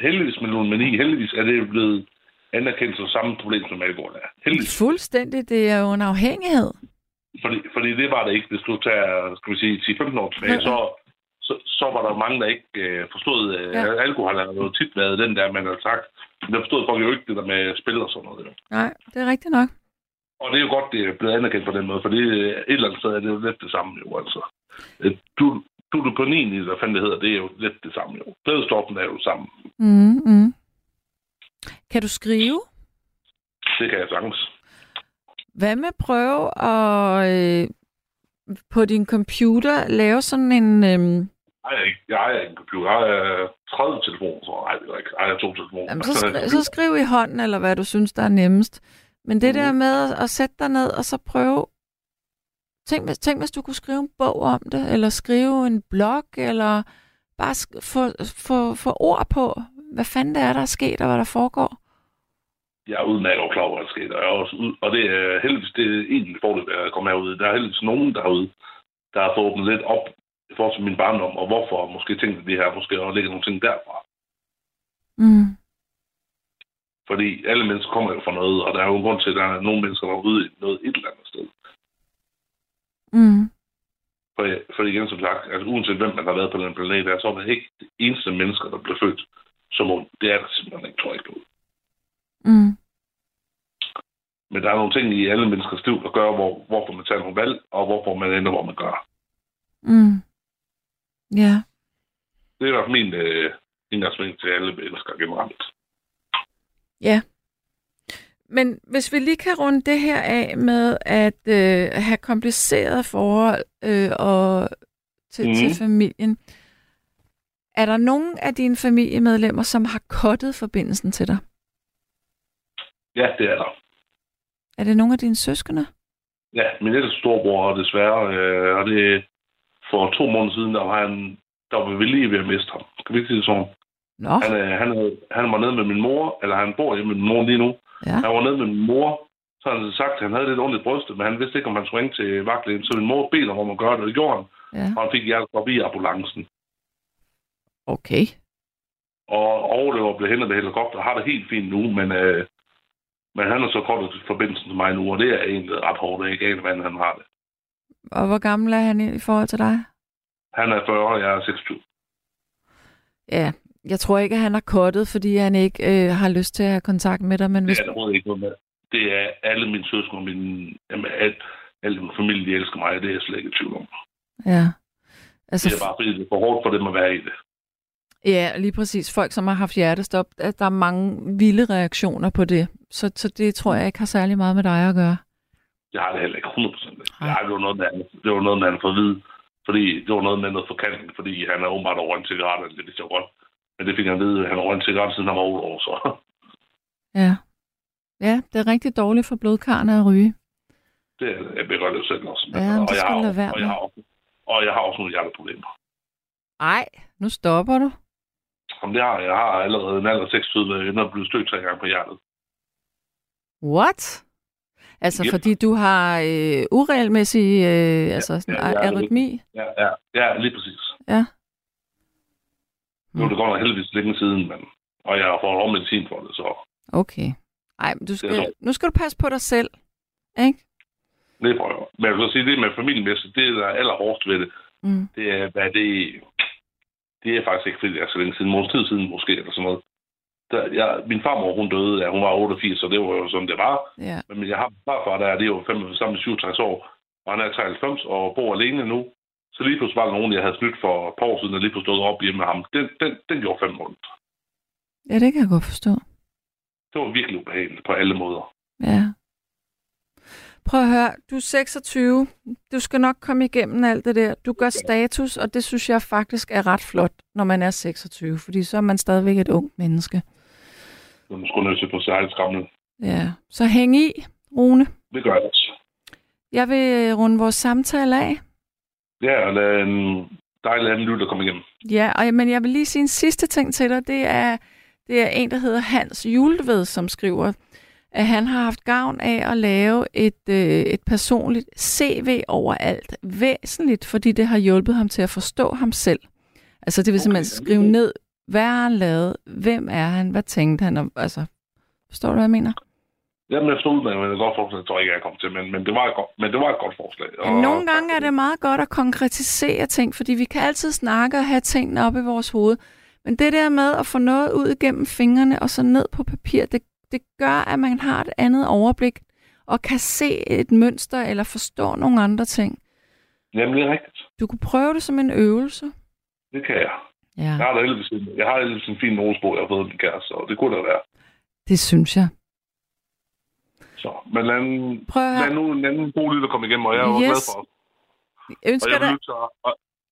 Heldigvis med ludomani, heldigvis er det blevet anerkendt som samme problem, som alkohol er. Heldigvis. Fuldstændig, det er jo en afhængighed. Fordi det var det ikke, hvis du tager, skal vi sige, 10-15 år tilbage, så var der mange, der ikke forstod, at alkohol har jo tit været den der, man har sagt. Der forstod folk jo ikke det der med spil og sådan noget. Der. Nej, det er rigtigt nok. Og det er jo godt, det er blevet anerkendt på den måde, for det et eller andet sted er det jo lidt det samme jo, altså. Dudoponien, der fandt det hedder, det er jo lidt det samme jo. Blædestoffen er jo sammen. Mm-hmm. Kan du skrive? Det kan jeg sagtens. Hvad med prøve at på din computer lave sådan en... Nej, jeg ejer ikke en computer. Jeg ejer 30 telefoner, så jeg ejer 2 telefoner. Jamen, så skriv i hånden, eller hvad du synes, der er nemmest. Men det der med at sætte dig ned og så prøve... Tænk, hvis du kunne skrive en bog om det, eller skrive en blog, eller bare få ord på, hvad fanden det er, der er sket, og hvad der foregår. Jeg er udmærket og klar over, hvad der sker. Og det er heldigvis det er egentlig fordel, at jeg kommer herude. Der er heldigvis nogen derude, der har fået åbnet lidt op i forhold til min barndom, og hvorfor måske tænkte det her, måske og ligger nogle ting derfra. Mm. Fordi alle mennesker kommer jo fra noget, og der er jo en grund til, at der er nogle mennesker, der er ude i noget et eller andet sted. Mm. For igen, som sagt, altså uanset hvem man har været på den planet, der, så er det ikke det eneste mennesker, der bliver født som ond. Det er der simpelthen ikke, tror jeg ikke på. Mm. Men der er nogle ting i alle menneskers liv, der gør, hvorfor man tager nogle valg, og hvorfor man ender, hvor man gør. Mm. Ja. Yeah. Det er i hvert fald min indgangsvinkel til alle mennesker generelt. Ja. Yeah. Men hvis vi lige kan runde det her af med at have komplicerede forhold og til familien. Er der nogen af dine familiemedlemmer, som har kuttet forbindelsen til dig? Ja, det er der. Er det nogen af dine søskende? Ja, min lille storbror desværre, og det for 2 måneder siden, der var vi lige ved at miste ham. Kan vi ikke sige det sådan? Nå. Han var nede med min mor, eller han bor hjemme med min mor lige nu. Ja. Han var nede med min mor, så havde han sagt, at han havde lidt ondt i brystet, men han vidste ikke, om han skulle ringe til vagtlægen. Så min mor bedte om at gøre det, og det gjorde han. Ja. Og han fik hjerteprop i ambulancen. Okay. Og overlever blev hentet med helikopter, har det helt fint nu, men han har så kort forbindelsen til mig nu, og det er egentlig ret hårdt, og ikke aner, hvordan han har det. Og hvor gammel er han i forhold til dig? Han er 40, og jeg er 26. Ja, jeg tror ikke, at han har kuttet, fordi han ikke har lyst til at have kontakt med dig. Men hvis... Det er ikke noget med. Det er alle mine søskende og alle min familie, de elsker mig, og det er jeg slet ikke i tvivl om. Ja. Altså... Det er bare fordi, det er for hårdt for dem at være i det. Ja, lige præcis. Folk, som har haft hjertestop, der er mange vilde reaktioner på det. Så det tror jeg ikke har særlig meget med dig at gøre. Jeg har det heller ikke 100%. Det var noget, man havde fået at vide. Fordi det var noget med noget forkantning, fordi han er åbenbart over en cigaret, eller det vidste jeg godt. Men det fik han at vide, at han over en cigaret, siden han var 8 år, så. Ja. Ja, det er rigtig dårligt for blodkarrene at ryge. Det gør det jo selv også. Ja, men det skal lade være med. Og jeg har også nogle hjerteproblemer. Ej, nu stopper du. Jamen, jeg har allerede en alder 6-7, når jeg blev stødt 3 gange på hjertet. What? Altså, yep. Fordi du har uregelmæssig arytmi? Ja, lige præcis. Ja. Nu er det godt nok heldigvis længe siden, men, og jeg har fået over medicin for det, så... Okay. Ej, men nu skal du passe på dig selv, ikke? Det prøver jeg. Men jeg vil så sige, det med familiemæssigt, det der er allerhårdest ved det, det er faktisk ikke, fordi det er så længe siden. Måneds tid siden måske, eller sådan noget. Min farmor, hun døde, ja, hun var 88, så det var jo sådan, det var. Yeah. Men jeg har min farfar, der er det jo 67 år, og han er 93 og bor alene nu. Så lige pludselig var der nogen, jeg havde snydt for et par år siden, og lige pludselig stod op hjemme med ham. Den gjorde 5 måneder. Ja, det kan jeg godt forstå. Det var virkelig ubehageligt på alle måder. Ja. Prøv at høre, du er 26. Du skal nok komme igennem alt det der. Du gør status, og det synes jeg faktisk er ret flot, når man er 26, fordi så er man stadigvæk et ungt menneske. Så man skulle nødt til på særligt skræmmende. Ja, så hæng i, Rune. Det gør jeg også. Jeg vil runde vores samtale af. Ja, og lad en dejlig anden lytter komme igennem. Ja, men jeg vil lige sige en sidste ting til dig. Det er en, der hedder Hans Juleved, som skriver... at han har haft gavn af at lave et personligt CV overalt. Væsentligt, fordi det har hjulpet ham til at forstå ham selv. Altså det vil simpelthen skrive ned, hvad han lavede, hvem er han, hvad tænkte han, og, altså, forstår du, hvad jeg mener? Jamen, jeg forstod det, men det var et godt forslag, jeg tror ikke, jeg kom til, men det var et godt forslag. Og... Nogle gange er det meget godt at konkretisere ting, fordi vi kan altid snakke og have tingene op i vores hoved, men det der med at få noget ud igennem fingrene og så ned på papir, det gør, at man har et andet overblik og kan se et mønster eller forstå nogle andre ting. Jamen, det er rigtigt. Du kunne prøve det som en øvelse. Det kan jeg. Ja. Jeg har heldigvis en fin notesbog, jeg har fået min kæreste, og det kunne da være. Det synes jeg. Så, men lad nu en anden god lyd at komme igennem, og jeg er også glad for os.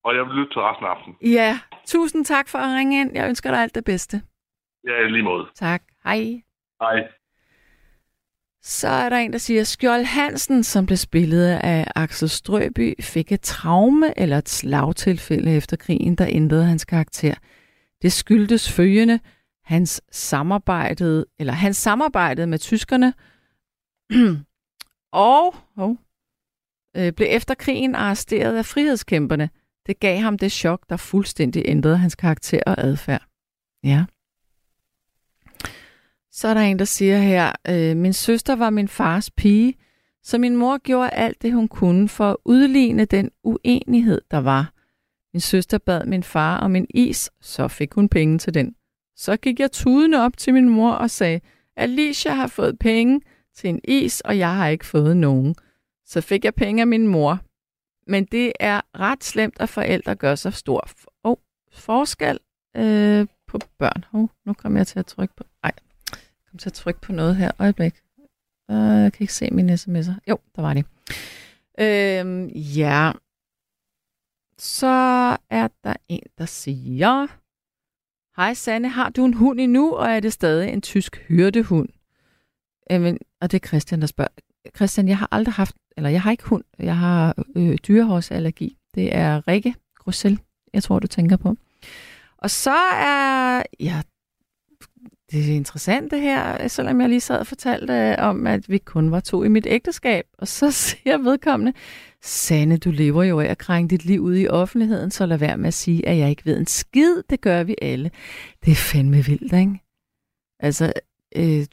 Og jeg vil lytte til resten af aftenen. Ja, 1000 tak for at ringe ind. Jeg ønsker dig alt det bedste. Ja, lige måde. Tak. Hej. Hej. Så er der en, der siger, Skjold Hansen, som blev spillet af Axel Strøby, fik et traume eller et slagtilfælde efter krigen, der ændrede hans karakter. Det skyldtes følgende. Han samarbejdede med tyskerne og blev efter krigen arresteret af frihedskæmperne. Det gav ham det chok, der fuldstændig ændrede hans karakter og adfærd. Ja. Så er der en, der siger her, min søster var min fars pige, så min mor gjorde alt det, hun kunne for at udligne den uenighed, der var. Min søster bad min far om en is, så fik hun penge til den. Så gik jeg tudende op til min mor og sagde, Alicia har fået penge til en is, og jeg har ikke fået nogen. Så fik jeg penge af min mor. Men det er ret slemt, at forældre gør sig stor forskel på børn. Nu kommer jeg til at trykke på noget her. Øjeblik. Jeg kan ikke se mine sms'er. Jo, der var de. Ja. Så er der en, der siger... Hej Sanne, har du en hund endnu, og er det stadig en tysk hyrdehund? Og det er Christian, der spørger. Christian, jeg har aldrig haft... Eller jeg har ikke hund. Jeg har dyrehårsallergi. Det er Rikke Grussel, jeg tror, du tænker på. Og så er... Ja, det er interessant det her, selvom jeg lige sad og fortalte om, at vi kun var to i mit ægteskab. Og så siger vedkommende, Sanne, du lever jo af at krænge dit liv ude i offentligheden, så lad være med at sige, at jeg ikke ved en skid. Det gør vi alle. Det er fandme vildt, ikke? Altså,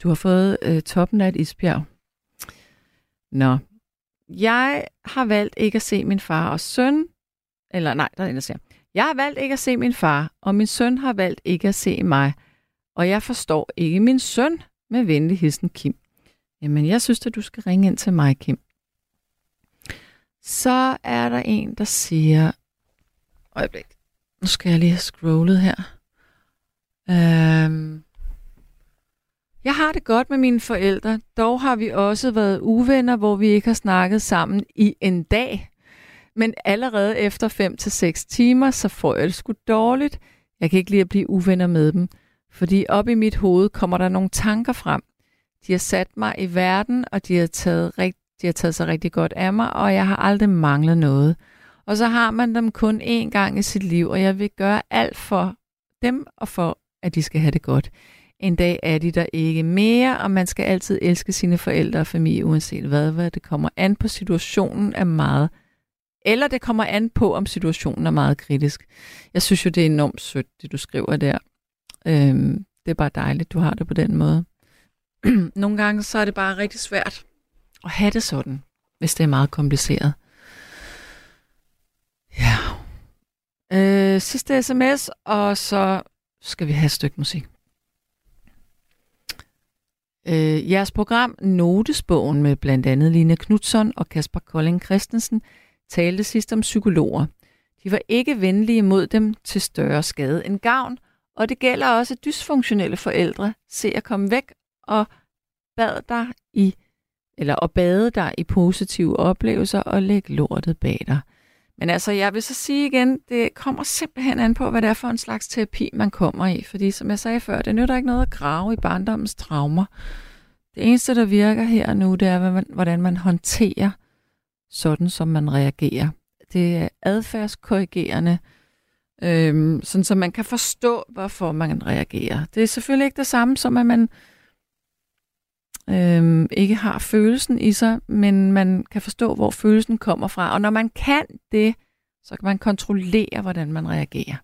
du har fået toppen af et isbjerg. Nå. Jeg har valgt ikke at se min far og søn. Eller nej, der er en, der siger. Jeg har valgt ikke at se min far, og min søn har valgt ikke at se mig. Og jeg forstår ikke min søn, med venlig hilsen Kim. Jamen, jeg synes, at du skal ringe ind til mig, Kim. Så er der en, der siger... Øjeblik. Nu skal jeg lige have scrollet her. Jeg har det godt med mine forældre. Dog har vi også været uvenner, hvor vi ikke har snakket sammen i en dag. Men allerede efter 5 til 6 timer, så får jeg det sgu dårligt. Jeg kan ikke lide at blive uvenner med dem. Fordi op i mit hoved kommer der nogle tanker frem. De har sat mig i verden, og de har taget sig rigtig godt af mig, og jeg har aldrig manglet noget. Og så har man dem kun én gang i sit liv, og jeg vil gøre alt for dem, og for at de skal have det godt. En dag er de der ikke mere, og man skal altid elske sine forældre og familie, uanset hvad. Det kommer an på situationen er meget. Eller det kommer an på, om situationen er meget kritisk. Jeg synes jo, det er enormt sødt, det du skriver der. Det er bare dejligt, du har det på den måde. Nogle gange så er det bare rigtig svært at have det sådan, hvis det er meget kompliceret. Ja. Sidste sms, og så skal vi have et stykke musik. Jeres program Notesbogen med blandt andet Line Knudsen og Kasper Kolding Christensen talte sidst om psykologer. De var ikke venlige mod dem til større skade end gavn, og det gælder også dysfunktionelle forældre. Se at komme væk og bade dig i positive oplevelser og lægge lortet bag dig. Men altså, jeg vil så sige igen, det kommer simpelthen an på, hvad det er for en slags terapi, man kommer i. Fordi som jeg sagde før, det nytter ikke noget at grave i barndommens traumer. Det eneste, der virker her og nu, det er, hvordan man håndterer sådan, som man reagerer. Det er adfærdskorrigerende. Sådan så man kan forstå, hvorfor man reagerer. Det er selvfølgelig ikke det samme som, at man ikke har følelsen i sig, men man kan forstå, hvor følelsen kommer fra. Og når man kan det, så kan man kontrollere, hvordan man reagerer.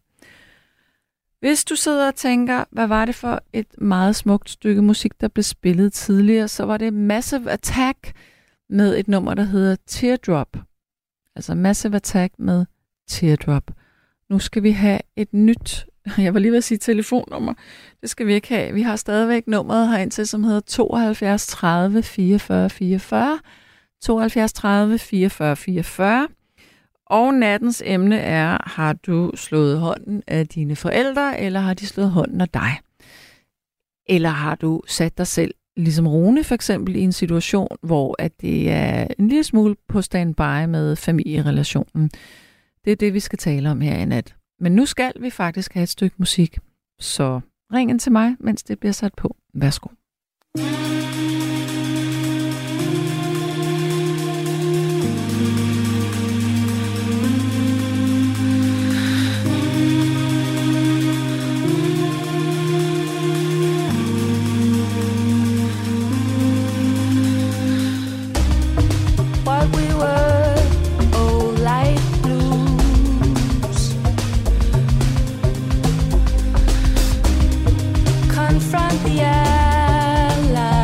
Hvis du sidder og tænker, hvad var det for et meget smukt stykke musik, der blev spillet tidligere, så var det Massive Attack med et nummer, der hedder Teardrop. Altså Massive Attack med Teardrop. Nu skal vi have et nyt, jeg var lige ved at sige telefonnummer, det skal vi ikke have. Vi har stadigvæk nummeret herindtil, som hedder 72 30 44 44, 72 30 44 44. Og nattens emne er, har du slået hånden af dine forældre, eller har de slået hånden af dig? Eller har du sat dig selv, ligesom Rune for eksempel, i en situation, hvor at det er en lille smule på standby med familierelationen? Det er det, vi skal tale om her i nat. Men nu skal vi faktisk have et stykke musik. Så ring ind til mig, mens det bliver sat på. Værsgo. Front the airline.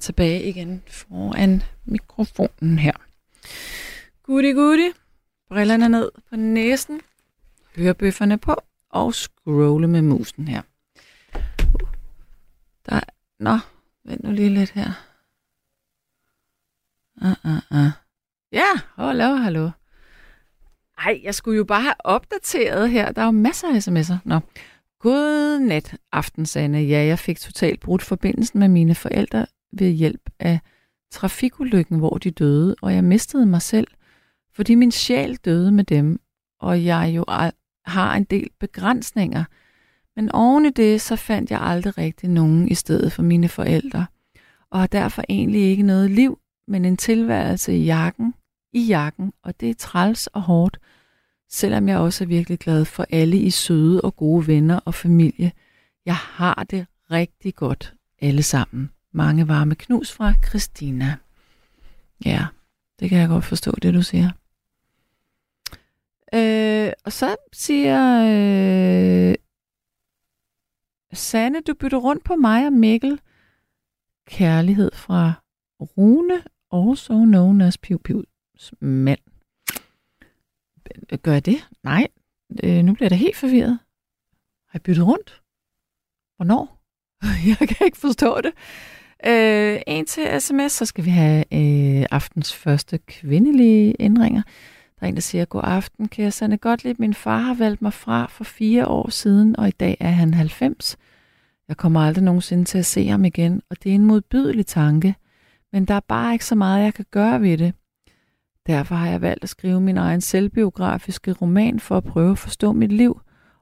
Tilbage igen foran mikrofonen her. Goody goody. Brillerne ned på næsen. Hørebøfferne på. Og scrolle med musen her. Der er... Nå, vent nu lige lidt her. Ja, hallo. Ej, jeg skulle jo bare have opdateret her. Der er jo masser af sms'er. Nå. God nat, aften, Sanne. Ja, jeg fik totalt brudt forbindelsen med mine forældre ved hjælp af trafikulykken, hvor de døde, og jeg mistede mig selv, fordi min sjæl døde med dem, og jeg jo har en del begrænsninger. Men oven i det, så fandt jeg aldrig rigtig nogen i stedet for mine forældre, og har derfor egentlig ikke noget liv, men en tilværelse i jakken, og det er træls og hårdt, selvom jeg også er virkelig glad for alle i søde og gode venner og familie. Jeg har det rigtig godt alle sammen. Mange varme knus fra Christina. Ja, det kan jeg godt forstå, det du siger. Og så siger Sanne, du bytter rundt på mig og Mikkel. Kærlighed fra Rune, also known as Piu Pius mand. Gør jeg det? Nej, nu bliver jeg da helt forvirret. Har jeg byttet rundt? Hvornår? Jeg kan ikke forstå det. En til sms, så skal vi have aftens første kvindelige indringer. Der er en, der siger, god aften, kære Sanne Gottlieb. Min far har valgt mig fra for 4 år siden, og i dag er han 90. Jeg kommer aldrig nogensinde til at se ham igen, og det er en modbydelig tanke. Men der er bare ikke så meget, jeg kan gøre ved det. Derfor har jeg valgt at skrive min egen selvbiografiske roman for at prøve at forstå mit liv,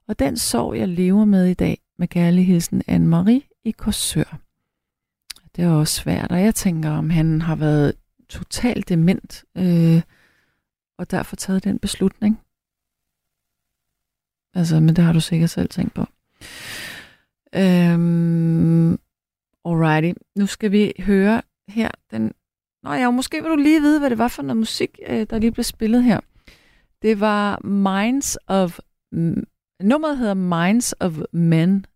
og den sorg, jeg lever med i dag, med kærlig hilsen Anne-Marie i Korsør. Det er også svært, og jeg tænker, om han har været totalt dement, og derfor taget den beslutning. Altså, men det har du sikkert selv tænkt på. Alrighty, nu skal vi høre her den... Nå ja, måske vil du lige vide, hvad det var for noget musik, der lige blev spillet her. Det var nummeret hedder Minds of Men,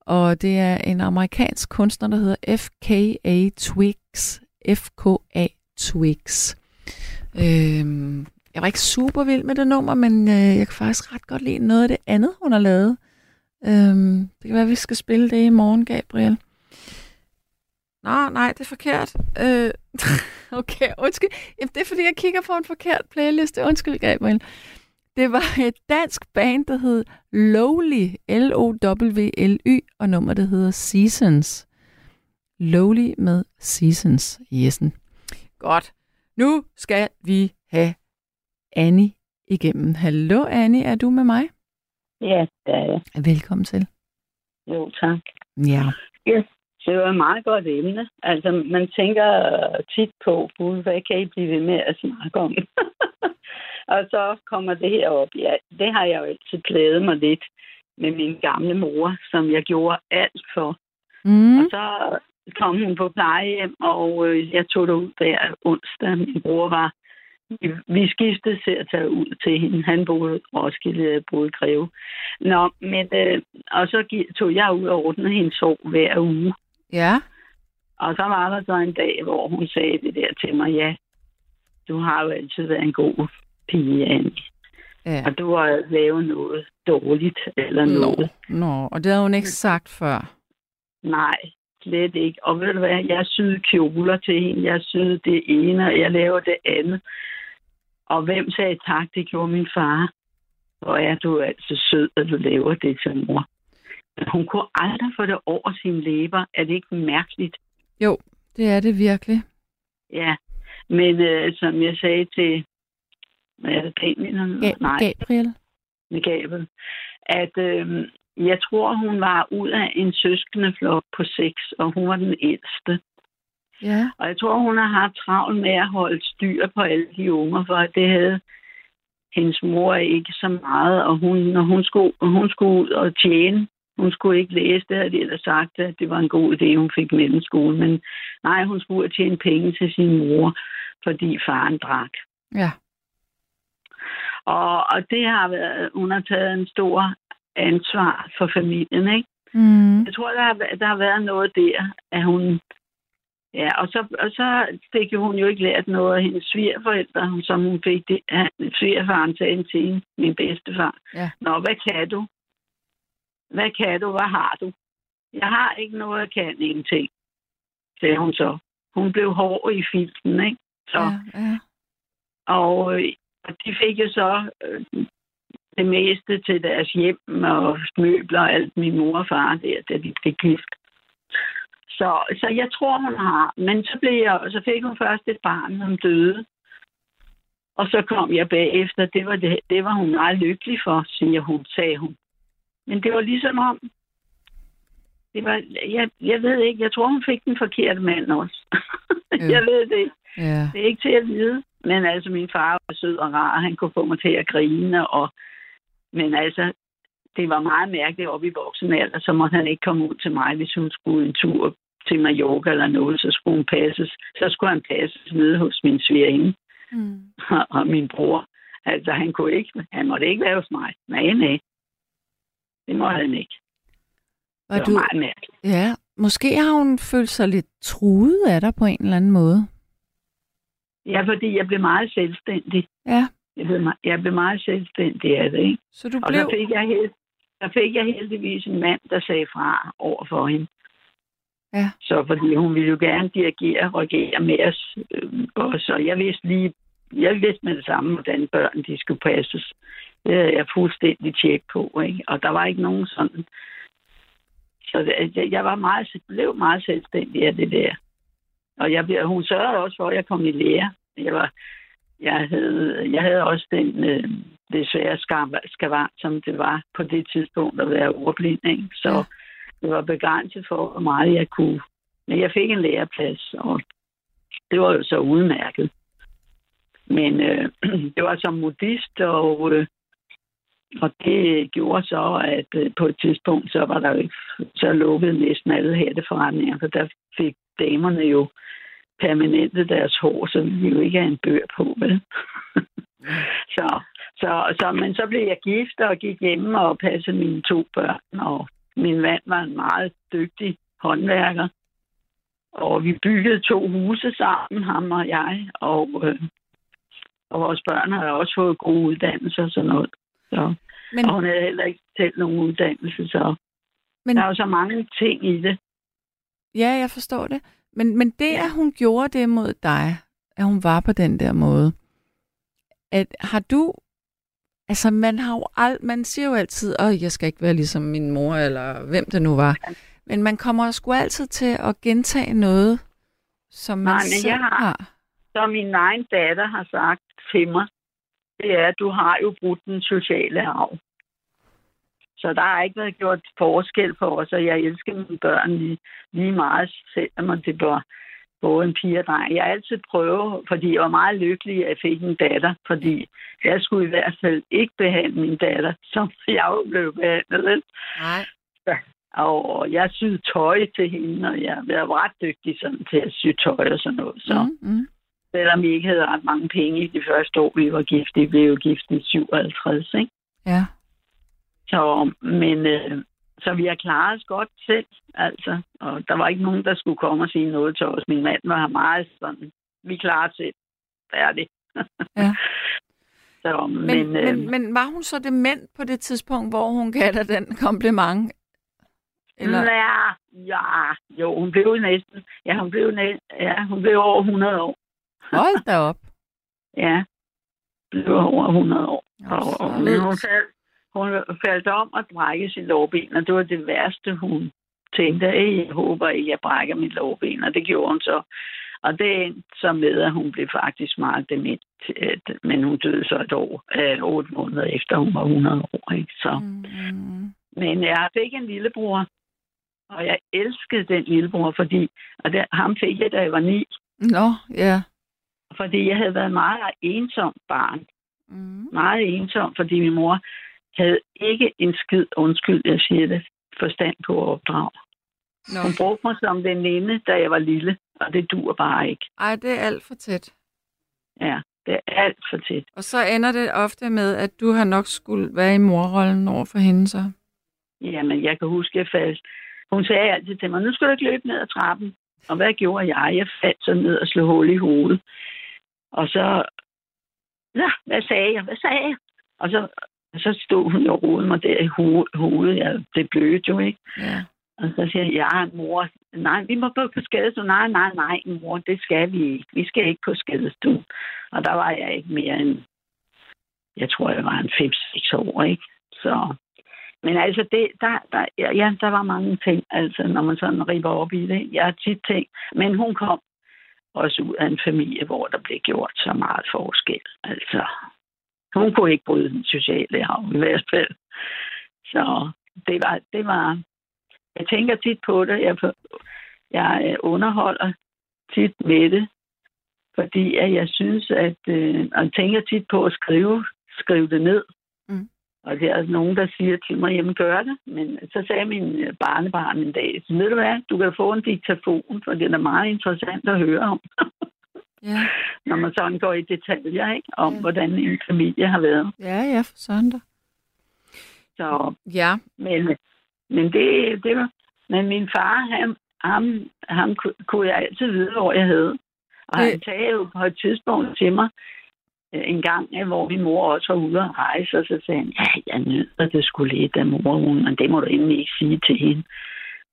og det er en amerikansk kunstner, der hedder FKA Twigs. Jeg var ikke super vild med det nummer, men jeg kan faktisk ret godt lide noget af det andet, hun har lavet. Det kan være, vi skal spille det i morgen, Gabriel. Nå, nej, det er forkert. Okay, undskyld. Jamen, det er, fordi jeg kigger på en forkert playliste. Undskyld, Gabriel. Det var et dansk band, der hed Lowly, L-O-W-L-Y, og nummer, der hedder Seasons. Lowly med Seasons i Jessen. Godt. Nu skal vi have Annie igennem. Hallo, Annie. Er du med mig? Ja, det er jeg. Velkommen til. Jo, tak. Ja. Yes. Det var et meget godt emne. Altså, man tænker tit på, hvad kan I blive ved med at snakke om? Og så kommer det her op. Ja, det har jeg jo altid glædet mig lidt med min gamle mor, som jeg gjorde alt for. Mm. Og så kom hun på plejehjem, og jeg tog det ud der onsdag. Min bror var... Vi skiftede til at tage ud til hende. Han boede Roskilde, jeg boede Greve. Nå, men... og så tog jeg ud og ordnede hendes sov hver uge. Ja. Og så var der så en dag, hvor hun sagde det der til mig. Ja, du har jo altid været en god pige, Annie. Ja. Og du har lavet noget dårligt eller noget. Nå, og det havde hun ikke sagt før. Nej, slet ikke. Og ved du hvad, jeg syede kjoler til hende. Jeg syede det ene, og jeg lavede det andet. Og hvem sagde tak? Det gjorde min far. Hvor er du altså sød, at du laver det til mor. Hun kunne aldrig få det over sine læber. Er det ikke mærkeligt? Jo, det er det virkelig. Ja, men som jeg sagde til... Hvad er det, Pamela? Nej. Gabriel. Med Gabriel. At jeg tror, hun var ud af en søskendeflok på 6, og hun var den ældste. Ja. Og jeg tror, hun har haft travlt med at holde styr på alle de unger, for det havde... Hendes mor ikke så meget, og hun skulle ud og tjene. Hun skulle ikke læse, det havde de ellers sagt, at det var en god idé, hun fik mellemskole. Men nej, hun skulle tjene penge til sin mor, fordi faren drak. Ja. Og det har været, hun har taget en stor ansvar for familien, ikke? Mm. Jeg tror, der har været noget der, at hun... Ja, og så fik hun jo ikke lært noget af hendes svigerforældre, som hun fik det. Svigerfaren sagde til hende, min bedstefar. Ja. Nå, hvad kan du? Hvad kan du? Hvad har du? Jeg har ikke noget, jeg kan ingenting, sagde hun så. Hun blev hård i filten, ikke? Så. Ja, ja. Og de fik jo så det meste til deres hjem og møbler og alt, min mor og far der, da de blev gift. Så jeg tror, hun har. Men så fik hun først et barn, som døde. Og så kom jeg bagefter. Det var hun meget lykkelig for, sagde hun. Men det var ligesom om... Det var, jeg ved ikke. Jeg tror, hun fik den forkerte mand også. Jeg ved det. Yeah. Det er ikke til at vide. Men altså, min far var sød og rar. Han kunne få mig til at grine. Men altså... Det var meget mærkeligt oppe i voksen alder, så måtte han ikke komme ud til mig, hvis hun skulle en tur til Mallorca eller noget, så skulle hun passes. Så skulle han passes nede hos min svigerinde og min bror. Altså, han måtte ikke være hos mig. Nej. Det måtte han ikke. Det var meget mærkeligt. Ja, måske har hun følt sig lidt truet af dig på en eller anden måde. Ja, fordi jeg blev meget selvstændig. Ja. Jeg blev meget selvstændig af det, ikke? Så du blev... Og der fik jeg heldigvis en mand, der sagde fra over for hende. Ja. Så fordi hun ville jo gerne dirigere og regere med os. Og så jeg vidste med det samme, hvordan børn de skulle passes. Det havde jeg fuldstændig tjek på, ikke? Og der var ikke nogen sådan. Så jeg blev meget selvstændig af det der. Og hun sørgede også for, at jeg kom i lære. Jeg havde også den desværre skavant, som det var på det tidspunkt at være ordblind, ikke? Så ja. Det var begrænset for, hvor meget jeg kunne. Men jeg fik en læreplads, og det var jo så udmærket. Men det var som modist, og det gjorde så, at på et tidspunkt, så var der jo ikke, så lukkede næsten alle hætteforretninger, for der fik damerne jo permanente deres hår, så vi jo ikke have en bør på, vel? Men så blev jeg gift og gik hjemme og passede mine 2 børn, og min mand var en meget dygtig håndværker. Og vi byggede 2 huse sammen, ham og jeg, og Og vores børn har også fået gode uddannelser og sådan noget. Så. Men... Og hun havde heller ikke selv nogen uddannelse, så men... der er jo så mange ting i det. Ja, jeg forstår det. Men det, at hun gjorde det mod dig, at hun var på den der måde, at har du... Altså, man siger jo altid, at jeg skal ikke være ligesom min mor, eller hvem det nu var. Men man kommer sgu altid til at gentage noget, som man selv har. Som min egen datter har sagt til mig, det er, at du har jo brudt den sociale arv. Så der har ikke været gjort forskel for os, og jeg elsker mine børn lige meget, selvom det var både en pige og dreng. Jeg har altid prøvet, fordi jeg var meget lykkelig, at jeg fik en datter, fordi jeg skulle i hvert fald ikke behandle min datter, som jeg blev behandlet. Nej. Så, og jeg syede tøj til hende, og jeg var ret dygtig sådan, til at sy tøj og sådan noget. Så. Mm-hmm. Selvom vi ikke havde ret mange penge i de første år, vi var gift. Vi blev jo gift i 57, ikke? Ja. Så, men... Så vi har klaret os godt selv, altså. Og der var ikke nogen, der skulle komme og sige noget til os. Min mand var meget sådan, vi klarer selv. Færdig. Ja. Så, men var hun så dement på det tidspunkt, hvor hun gav dig den kompliment? Eller? Ja, hun blev næsten. Hun blev over 100 år. Hold da op. Ja, blev over 100 år. Hun faldt om og brækkede sit lårben, og det var det værste, hun tænkte. Jeg håber ikke, jeg brækker mit lårben, og det gjorde hun så. Og det endte så med, at hun blev faktisk meget dement, men hun døde så et år, 8 måneder efter, hun var 100 år. Ikke? Så. Mm. Men jeg fik en lillebror, og jeg elskede den lillebror, fordi ham fik jeg, da jeg var 9. Fordi jeg havde været meget ensom barn. Mm. Meget ensom, fordi min mor havde ikke en skid, undskyld, jeg siger det, forstand på at opdrage. No. Hun brugte mig som veninde, da jeg var lille, og det dur bare ikke. Ej, det er alt for tæt. Ja, det er alt for tæt. Og så ender det ofte med, at du har nok skulle være i morrollen over for hende så? Jamen, jeg kan huske, jeg faldt. Hun sagde altid til mig, nu skal du ikke løbe ned ad trappen. Og hvad gjorde jeg? Jeg faldt så ned og slog hul i hovedet. Og så... Ja, hvad sagde jeg? Og så stod hun og rodede mig der i hovedet. Ja, det blødte jo, ikke? Ja. Og så siger jeg, ja, mor, nej, vi må på skadestuen. Nej, mor, det skal vi ikke. Vi skal ikke på skadestuen. Og der var jeg ikke mere end, jeg tror, jeg var en 5-6 år, ikke? Så, men altså, der var mange ting, altså, når man sådan ripper op i det. Jeg har tit tænkt, men hun kom også ud af en familie, hvor der blev gjort så meget forskel, altså... Hun kunne ikke bryde den sociale arv i hvert fald. Så det var... Jeg tænker tit på det. Jeg underholder tit med det, fordi at jeg synes, at... og tænker tit på at skrive det ned. Mm. Og der er nogen, der siger til mig, jamen gør det. Men så sagde min barnebarn en dag, så ved du hvad, du kan få en diktafon, for det er meget interessant at høre om. Ja. Når man sådan går i detaljer, ikke? Om hvordan en familie har været. Ja, for sådan der. Så, ja. Men min far, ham kunne jeg altid vide, hvor jeg havde. Og han sagde jo på et tidspunkt til mig, en gang, hvor min mor også var ude at rejse, og så sagde han, jeg nyder det sgu lidt af mor, men det må du endelig ikke sige til hende,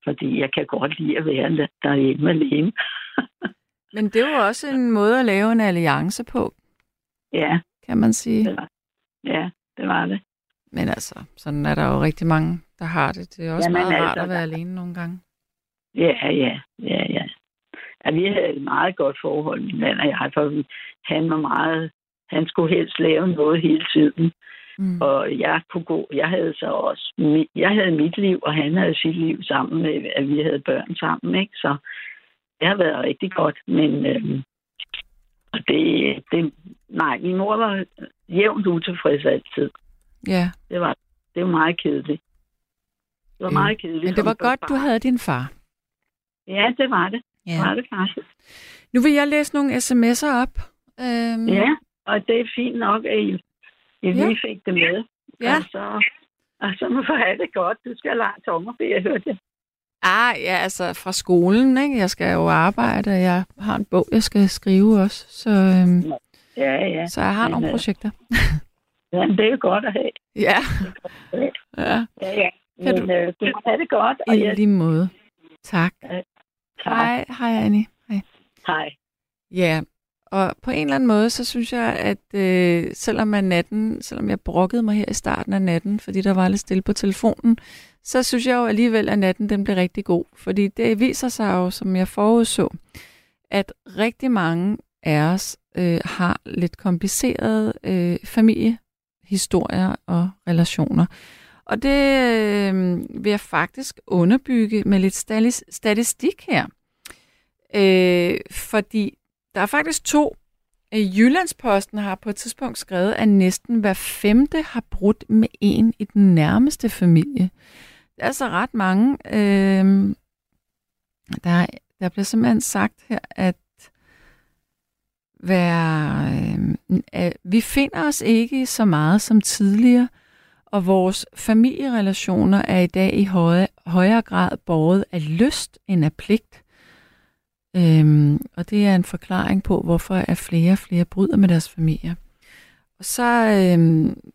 fordi jeg kan godt lide at være derhjemme alene. Men det var også en måde at lave en alliance på. Ja. Kan man sige. Det var det. Men altså, sådan er der jo rigtig mange, der har det. Det er også meget rart at være alene nogle gange. Ja. Ja, vi havde et meget godt forhold, min mand og jeg, for han var meget... Han skulle helst lave noget hele tiden. Mm. Og jeg kunne gå... Jeg havde mit liv, og han havde sit liv sammen med, at vi havde børn sammen, ikke? Så... Det har været rigtig godt, men min mor var jævnt utilfreds altid. Ja. Det var meget kedeligt. Det var meget kedeligt. Men det var godt, du havde din far. Ja, det var det. Ja. Det var det faktisk. Nu vil jeg læse nogle sms'er op. Ja, og det er fint nok, at I lige fik det med. Ja. Og så må jeg have det godt. Du skal have lang sommerferie, hørte jeg. Fra skolen, ikke? Jeg skal jo arbejde, og jeg har en bog, jeg skal skrive også. Så, Ja, ja. Så jeg har nogle projekter. Jamen, det er jo godt at have. Ja. Ja, ja. Men du må have det godt. Og i lige måde. Tak. Tak. Hej, hej Annie. Hej. Hej. Ja, og på en eller anden måde, så synes jeg, at selvom jeg brokkede mig her i starten af natten, fordi der var lidt stille på telefonen, så synes jeg jo alligevel, at natten den blev rigtig god. Fordi det viser sig jo, som jeg forudså, at rigtig mange af os har lidt komplicerede familiehistorier og relationer. Og det vil jeg faktisk underbygge med lidt statistik her. Fordi der er faktisk to. Jyllandsposten har på et tidspunkt skrevet, at næsten hver femte har brudt med en i den nærmeste familie. Det er altså ret mange. Der bliver simpelthen sagt her, at vi finder os ikke så meget som tidligere, og vores familierelationer er i dag i højere grad båret af lyst end af pligt. Og det er en forklaring på, hvorfor er flere og flere bryder med deres familier. Og så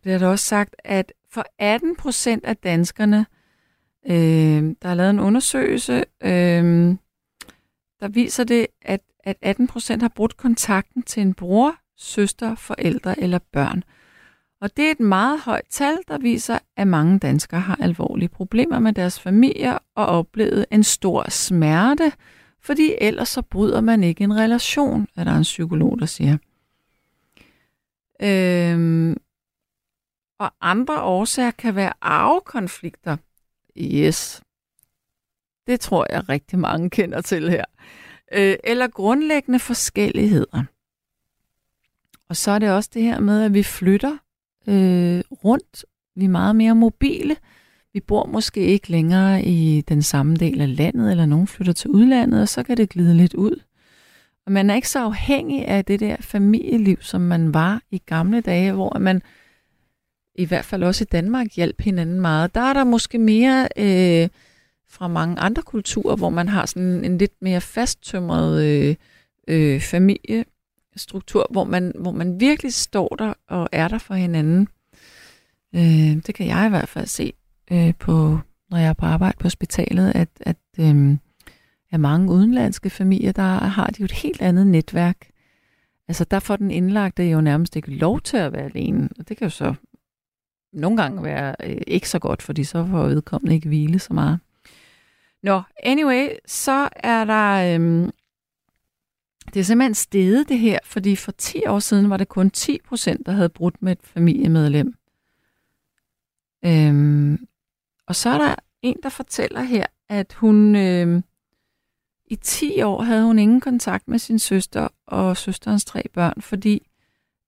bliver der også sagt, at for 18% af danskerne, der er lavet en undersøgelse, der viser det, at 18% har brudt kontakten til en bror, søster, forældre eller børn. Og det er et meget højt tal, der viser, at mange danskere har alvorlige problemer med deres familier og oplevet en stor smerte, fordi ellers så bryder man ikke en relation, er der en psykolog, der siger. Og andre årsager kan være arvekonflikter. Yes, det tror jeg rigtig mange kender til her. Eller grundlæggende forskelligheder. Og så er det også det her med, at vi flytter rundt. Vi er meget mere mobile. Vi bor måske ikke længere i den samme del af landet, eller nogen flytter til udlandet, og så kan det glide lidt ud. Og man er ikke så afhængig af det der familieliv, som man var i gamle dage, hvor man i hvert fald også i Danmark hjalp hinanden meget. Der er der måske mere fra mange andre kulturer, hvor man har sådan en lidt mere fasttømret familiestruktur, hvor man virkelig står der og er der for hinanden. Det kan jeg i hvert fald se på, når jeg er på arbejde på hospitalet, at mange udenlandske familier, der har de jo et helt andet netværk. Altså der får den indlagte jo nærmest ikke lov til at være alene, og det kan jo så nogle gange være ikke så godt, fordi så får vedkommende ikke hvile så meget. Nå, anyway, så er der... det er simpelthen steget det her, fordi for 10 år siden var det kun 10%, der havde brudt med et familiemedlem. Og så er der en, der fortæller her, at hun i 10 år havde hun ingen kontakt med sin søster og søsterens 3 børn, fordi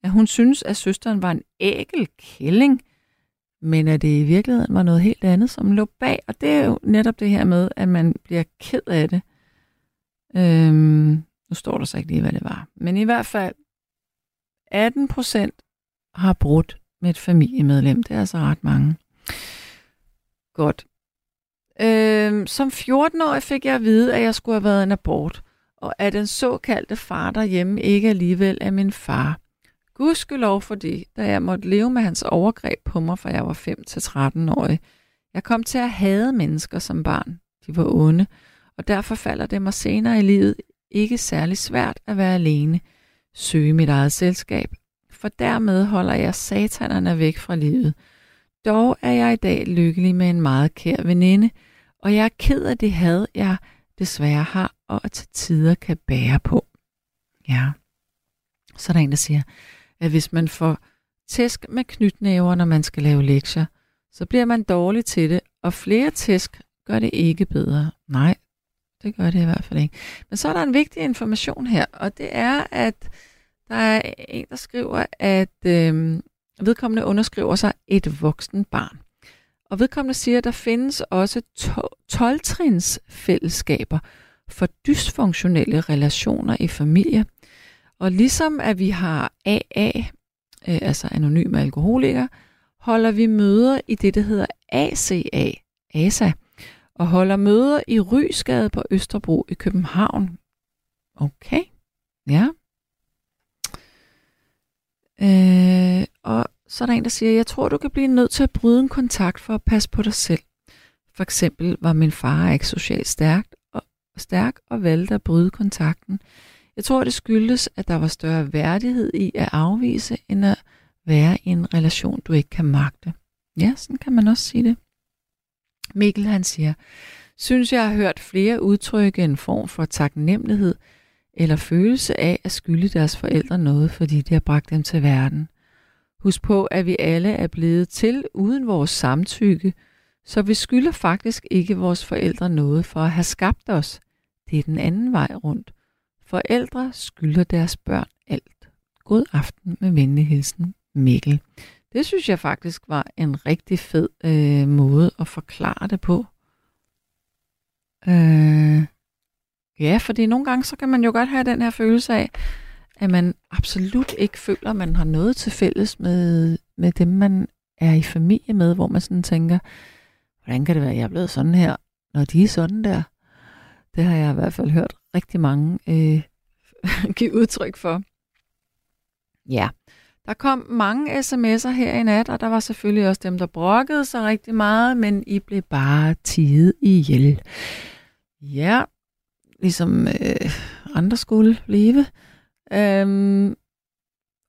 at hun synes, at søsteren var en ækel kælling, men at det i virkeligheden var noget helt andet, som lå bag. Og det er jo netop det her med, at man bliver ked af det. Nu står der så ikke lige, hvad det var. Men i hvert fald 18% har brudt med et familiemedlem. Det er altså ret mange. Godt. Som 14-årig fik jeg at vide, at jeg skulle have været en abort, og at den såkaldte far derhjemme ikke alligevel er min far. Gudskelov for det, da jeg måtte leve med hans overgreb på mig, fra jeg var 5-13-årig. Jeg kom til at hade mennesker som barn. De var onde, og derfor falder det mig senere i livet ikke særlig svært at være alene, søge mit eget selskab, for dermed holder jeg satanerne væk fra livet. Dog er jeg i dag lykkelig med en meget kær veninde, og jeg er ked af det had, jeg desværre har, og til tider kan bære på. Ja. Så er der en, der siger, at hvis man får tæsk med knytnæver, når man skal lave lektier, så bliver man dårlig til det, og flere tæsk gør det ikke bedre. Nej, det gør det i hvert fald ikke. Men så er der en vigtig information her, og det er, at der er en, der skriver, at vedkommende underskriver sig et voksen barn. Og vedkommende siger, at der findes også 12-trins fællesskaber for dysfunktionelle relationer i familier. Og ligesom at vi har AA, altså anonyme alkoholikere, holder vi møder i det, der hedder ACA, og holder møder i Rysgade på Østerbro i København. Okay, ja. så er der en, der siger, jeg tror, du kan blive nødt til at bryde en kontakt for at passe på dig selv. For eksempel var min far ikke socialt stærk og valgte at bryde kontakten. Jeg tror, det skyldes, at der var større værdighed i at afvise, end at være i en relation, du ikke kan magte. Ja, sådan kan man også sige det. Mikkel, han siger, synes jeg har hørt flere udtrykke en form for taknemmelighed eller følelse af at skylde deres forældre noget, fordi de har bragt dem til verden. Husk på, at vi alle er blevet til uden vores samtykke, så vi skylder faktisk ikke vores forældre noget for at have skabt os. Det er den anden vej rundt. Forældre skylder deres børn alt. God aften med venlig hilsen, Mikkel. Det synes jeg faktisk var en rigtig fed måde at forklare det på. Ja, fordi nogle gange så kan man jo godt have den her følelse af, at man absolut ikke føler, at man har noget til fælles med dem, man er i familie med, hvor man sådan tænker, hvordan kan det være, at jeg er blevet sådan her, når de er sådan der? Det har jeg i hvert fald hørt rigtig mange give udtryk for. Ja, der kom mange sms'er her i nat, og der var selvfølgelig også dem, der brokkede sig rigtig meget, men I blev bare tiet ihjel. Ja, ligesom andre skulle leve.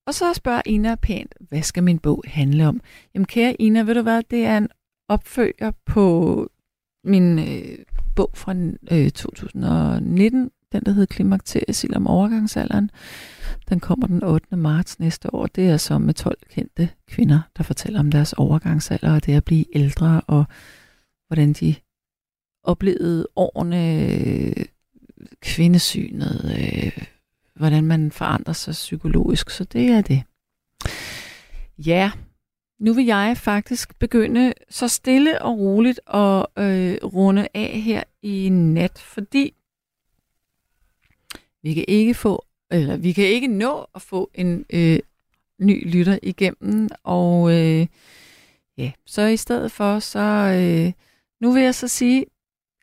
Og så spørger Ina pænt, hvad skal min bog handle om? Jamen kære Ina, ved du hvad, det er en opfølger på min bog fra 2019, den der hedder Klimakterie, sild om overgangsalderen. Den kommer den 8. marts næste år. Det er så med 12 kendte kvinder, der fortæller om deres overgangsalder og det at blive ældre, og hvordan de oplevede årene, kvindesynet, hvordan man forandrer sig psykologisk. Så det er det. Ja, nu vil jeg faktisk begynde så stille og roligt at runde af her i nat, fordi vi kan ikke nå at få en ny lytter igennem, og ja, så i stedet for, så nu vil jeg så sige,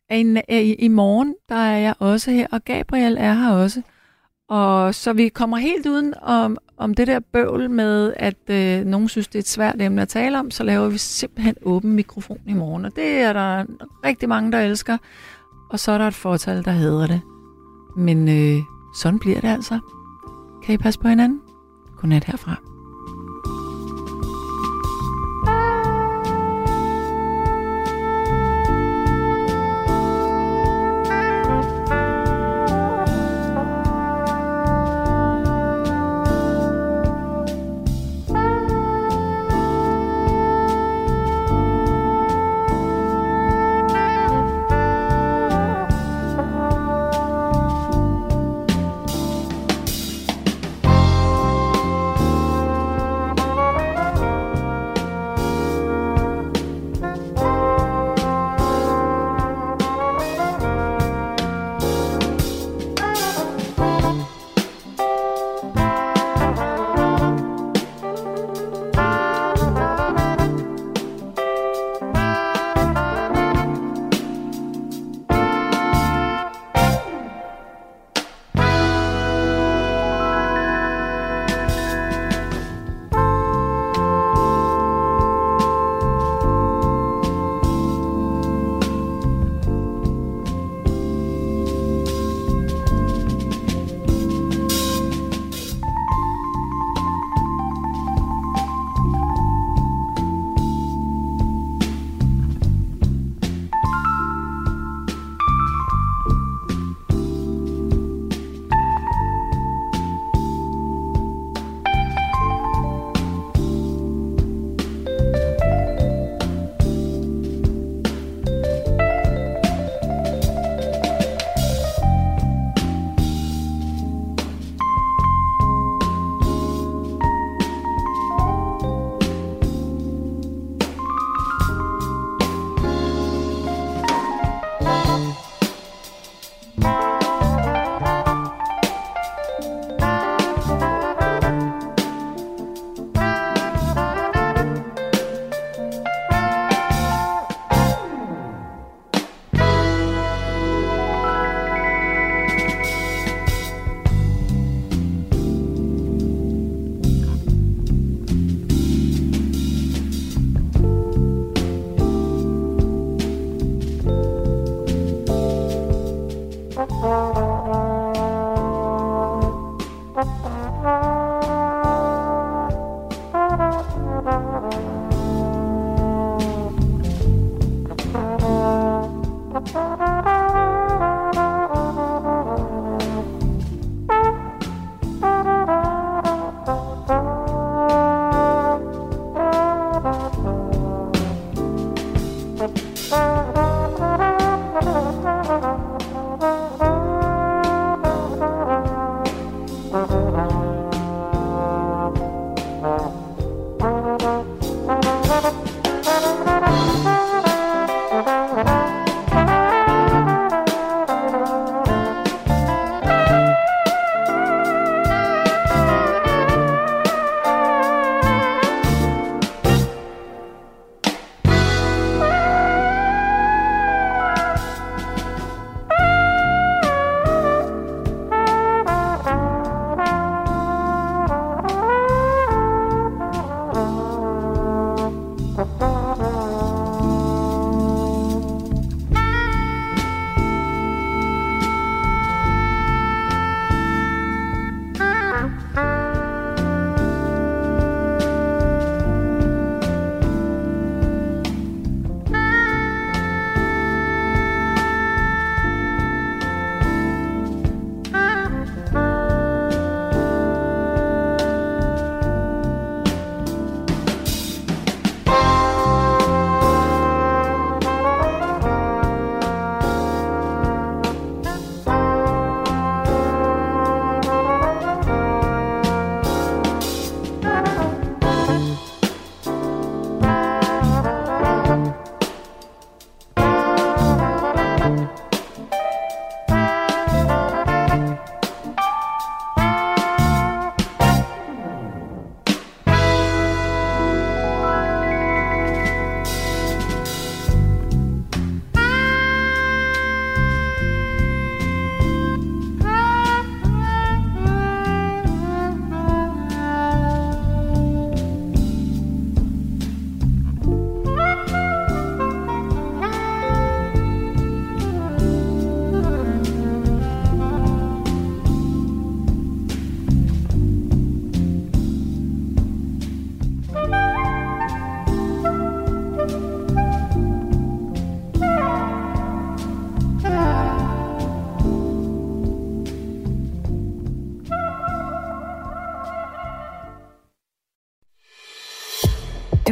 at i morgen, der er jeg også her, og Gabriel er her også, og så vi kommer helt uden om det der bøvl med, at nogen synes, det er et svært emne at tale om, så laver vi simpelthen åben mikrofon i morgen, og det er der rigtig mange, der elsker, og så er der et fortal, der hedder det. Men sådan bliver det altså. Kan I passe på hinanden? Godnat herfra.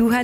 Du har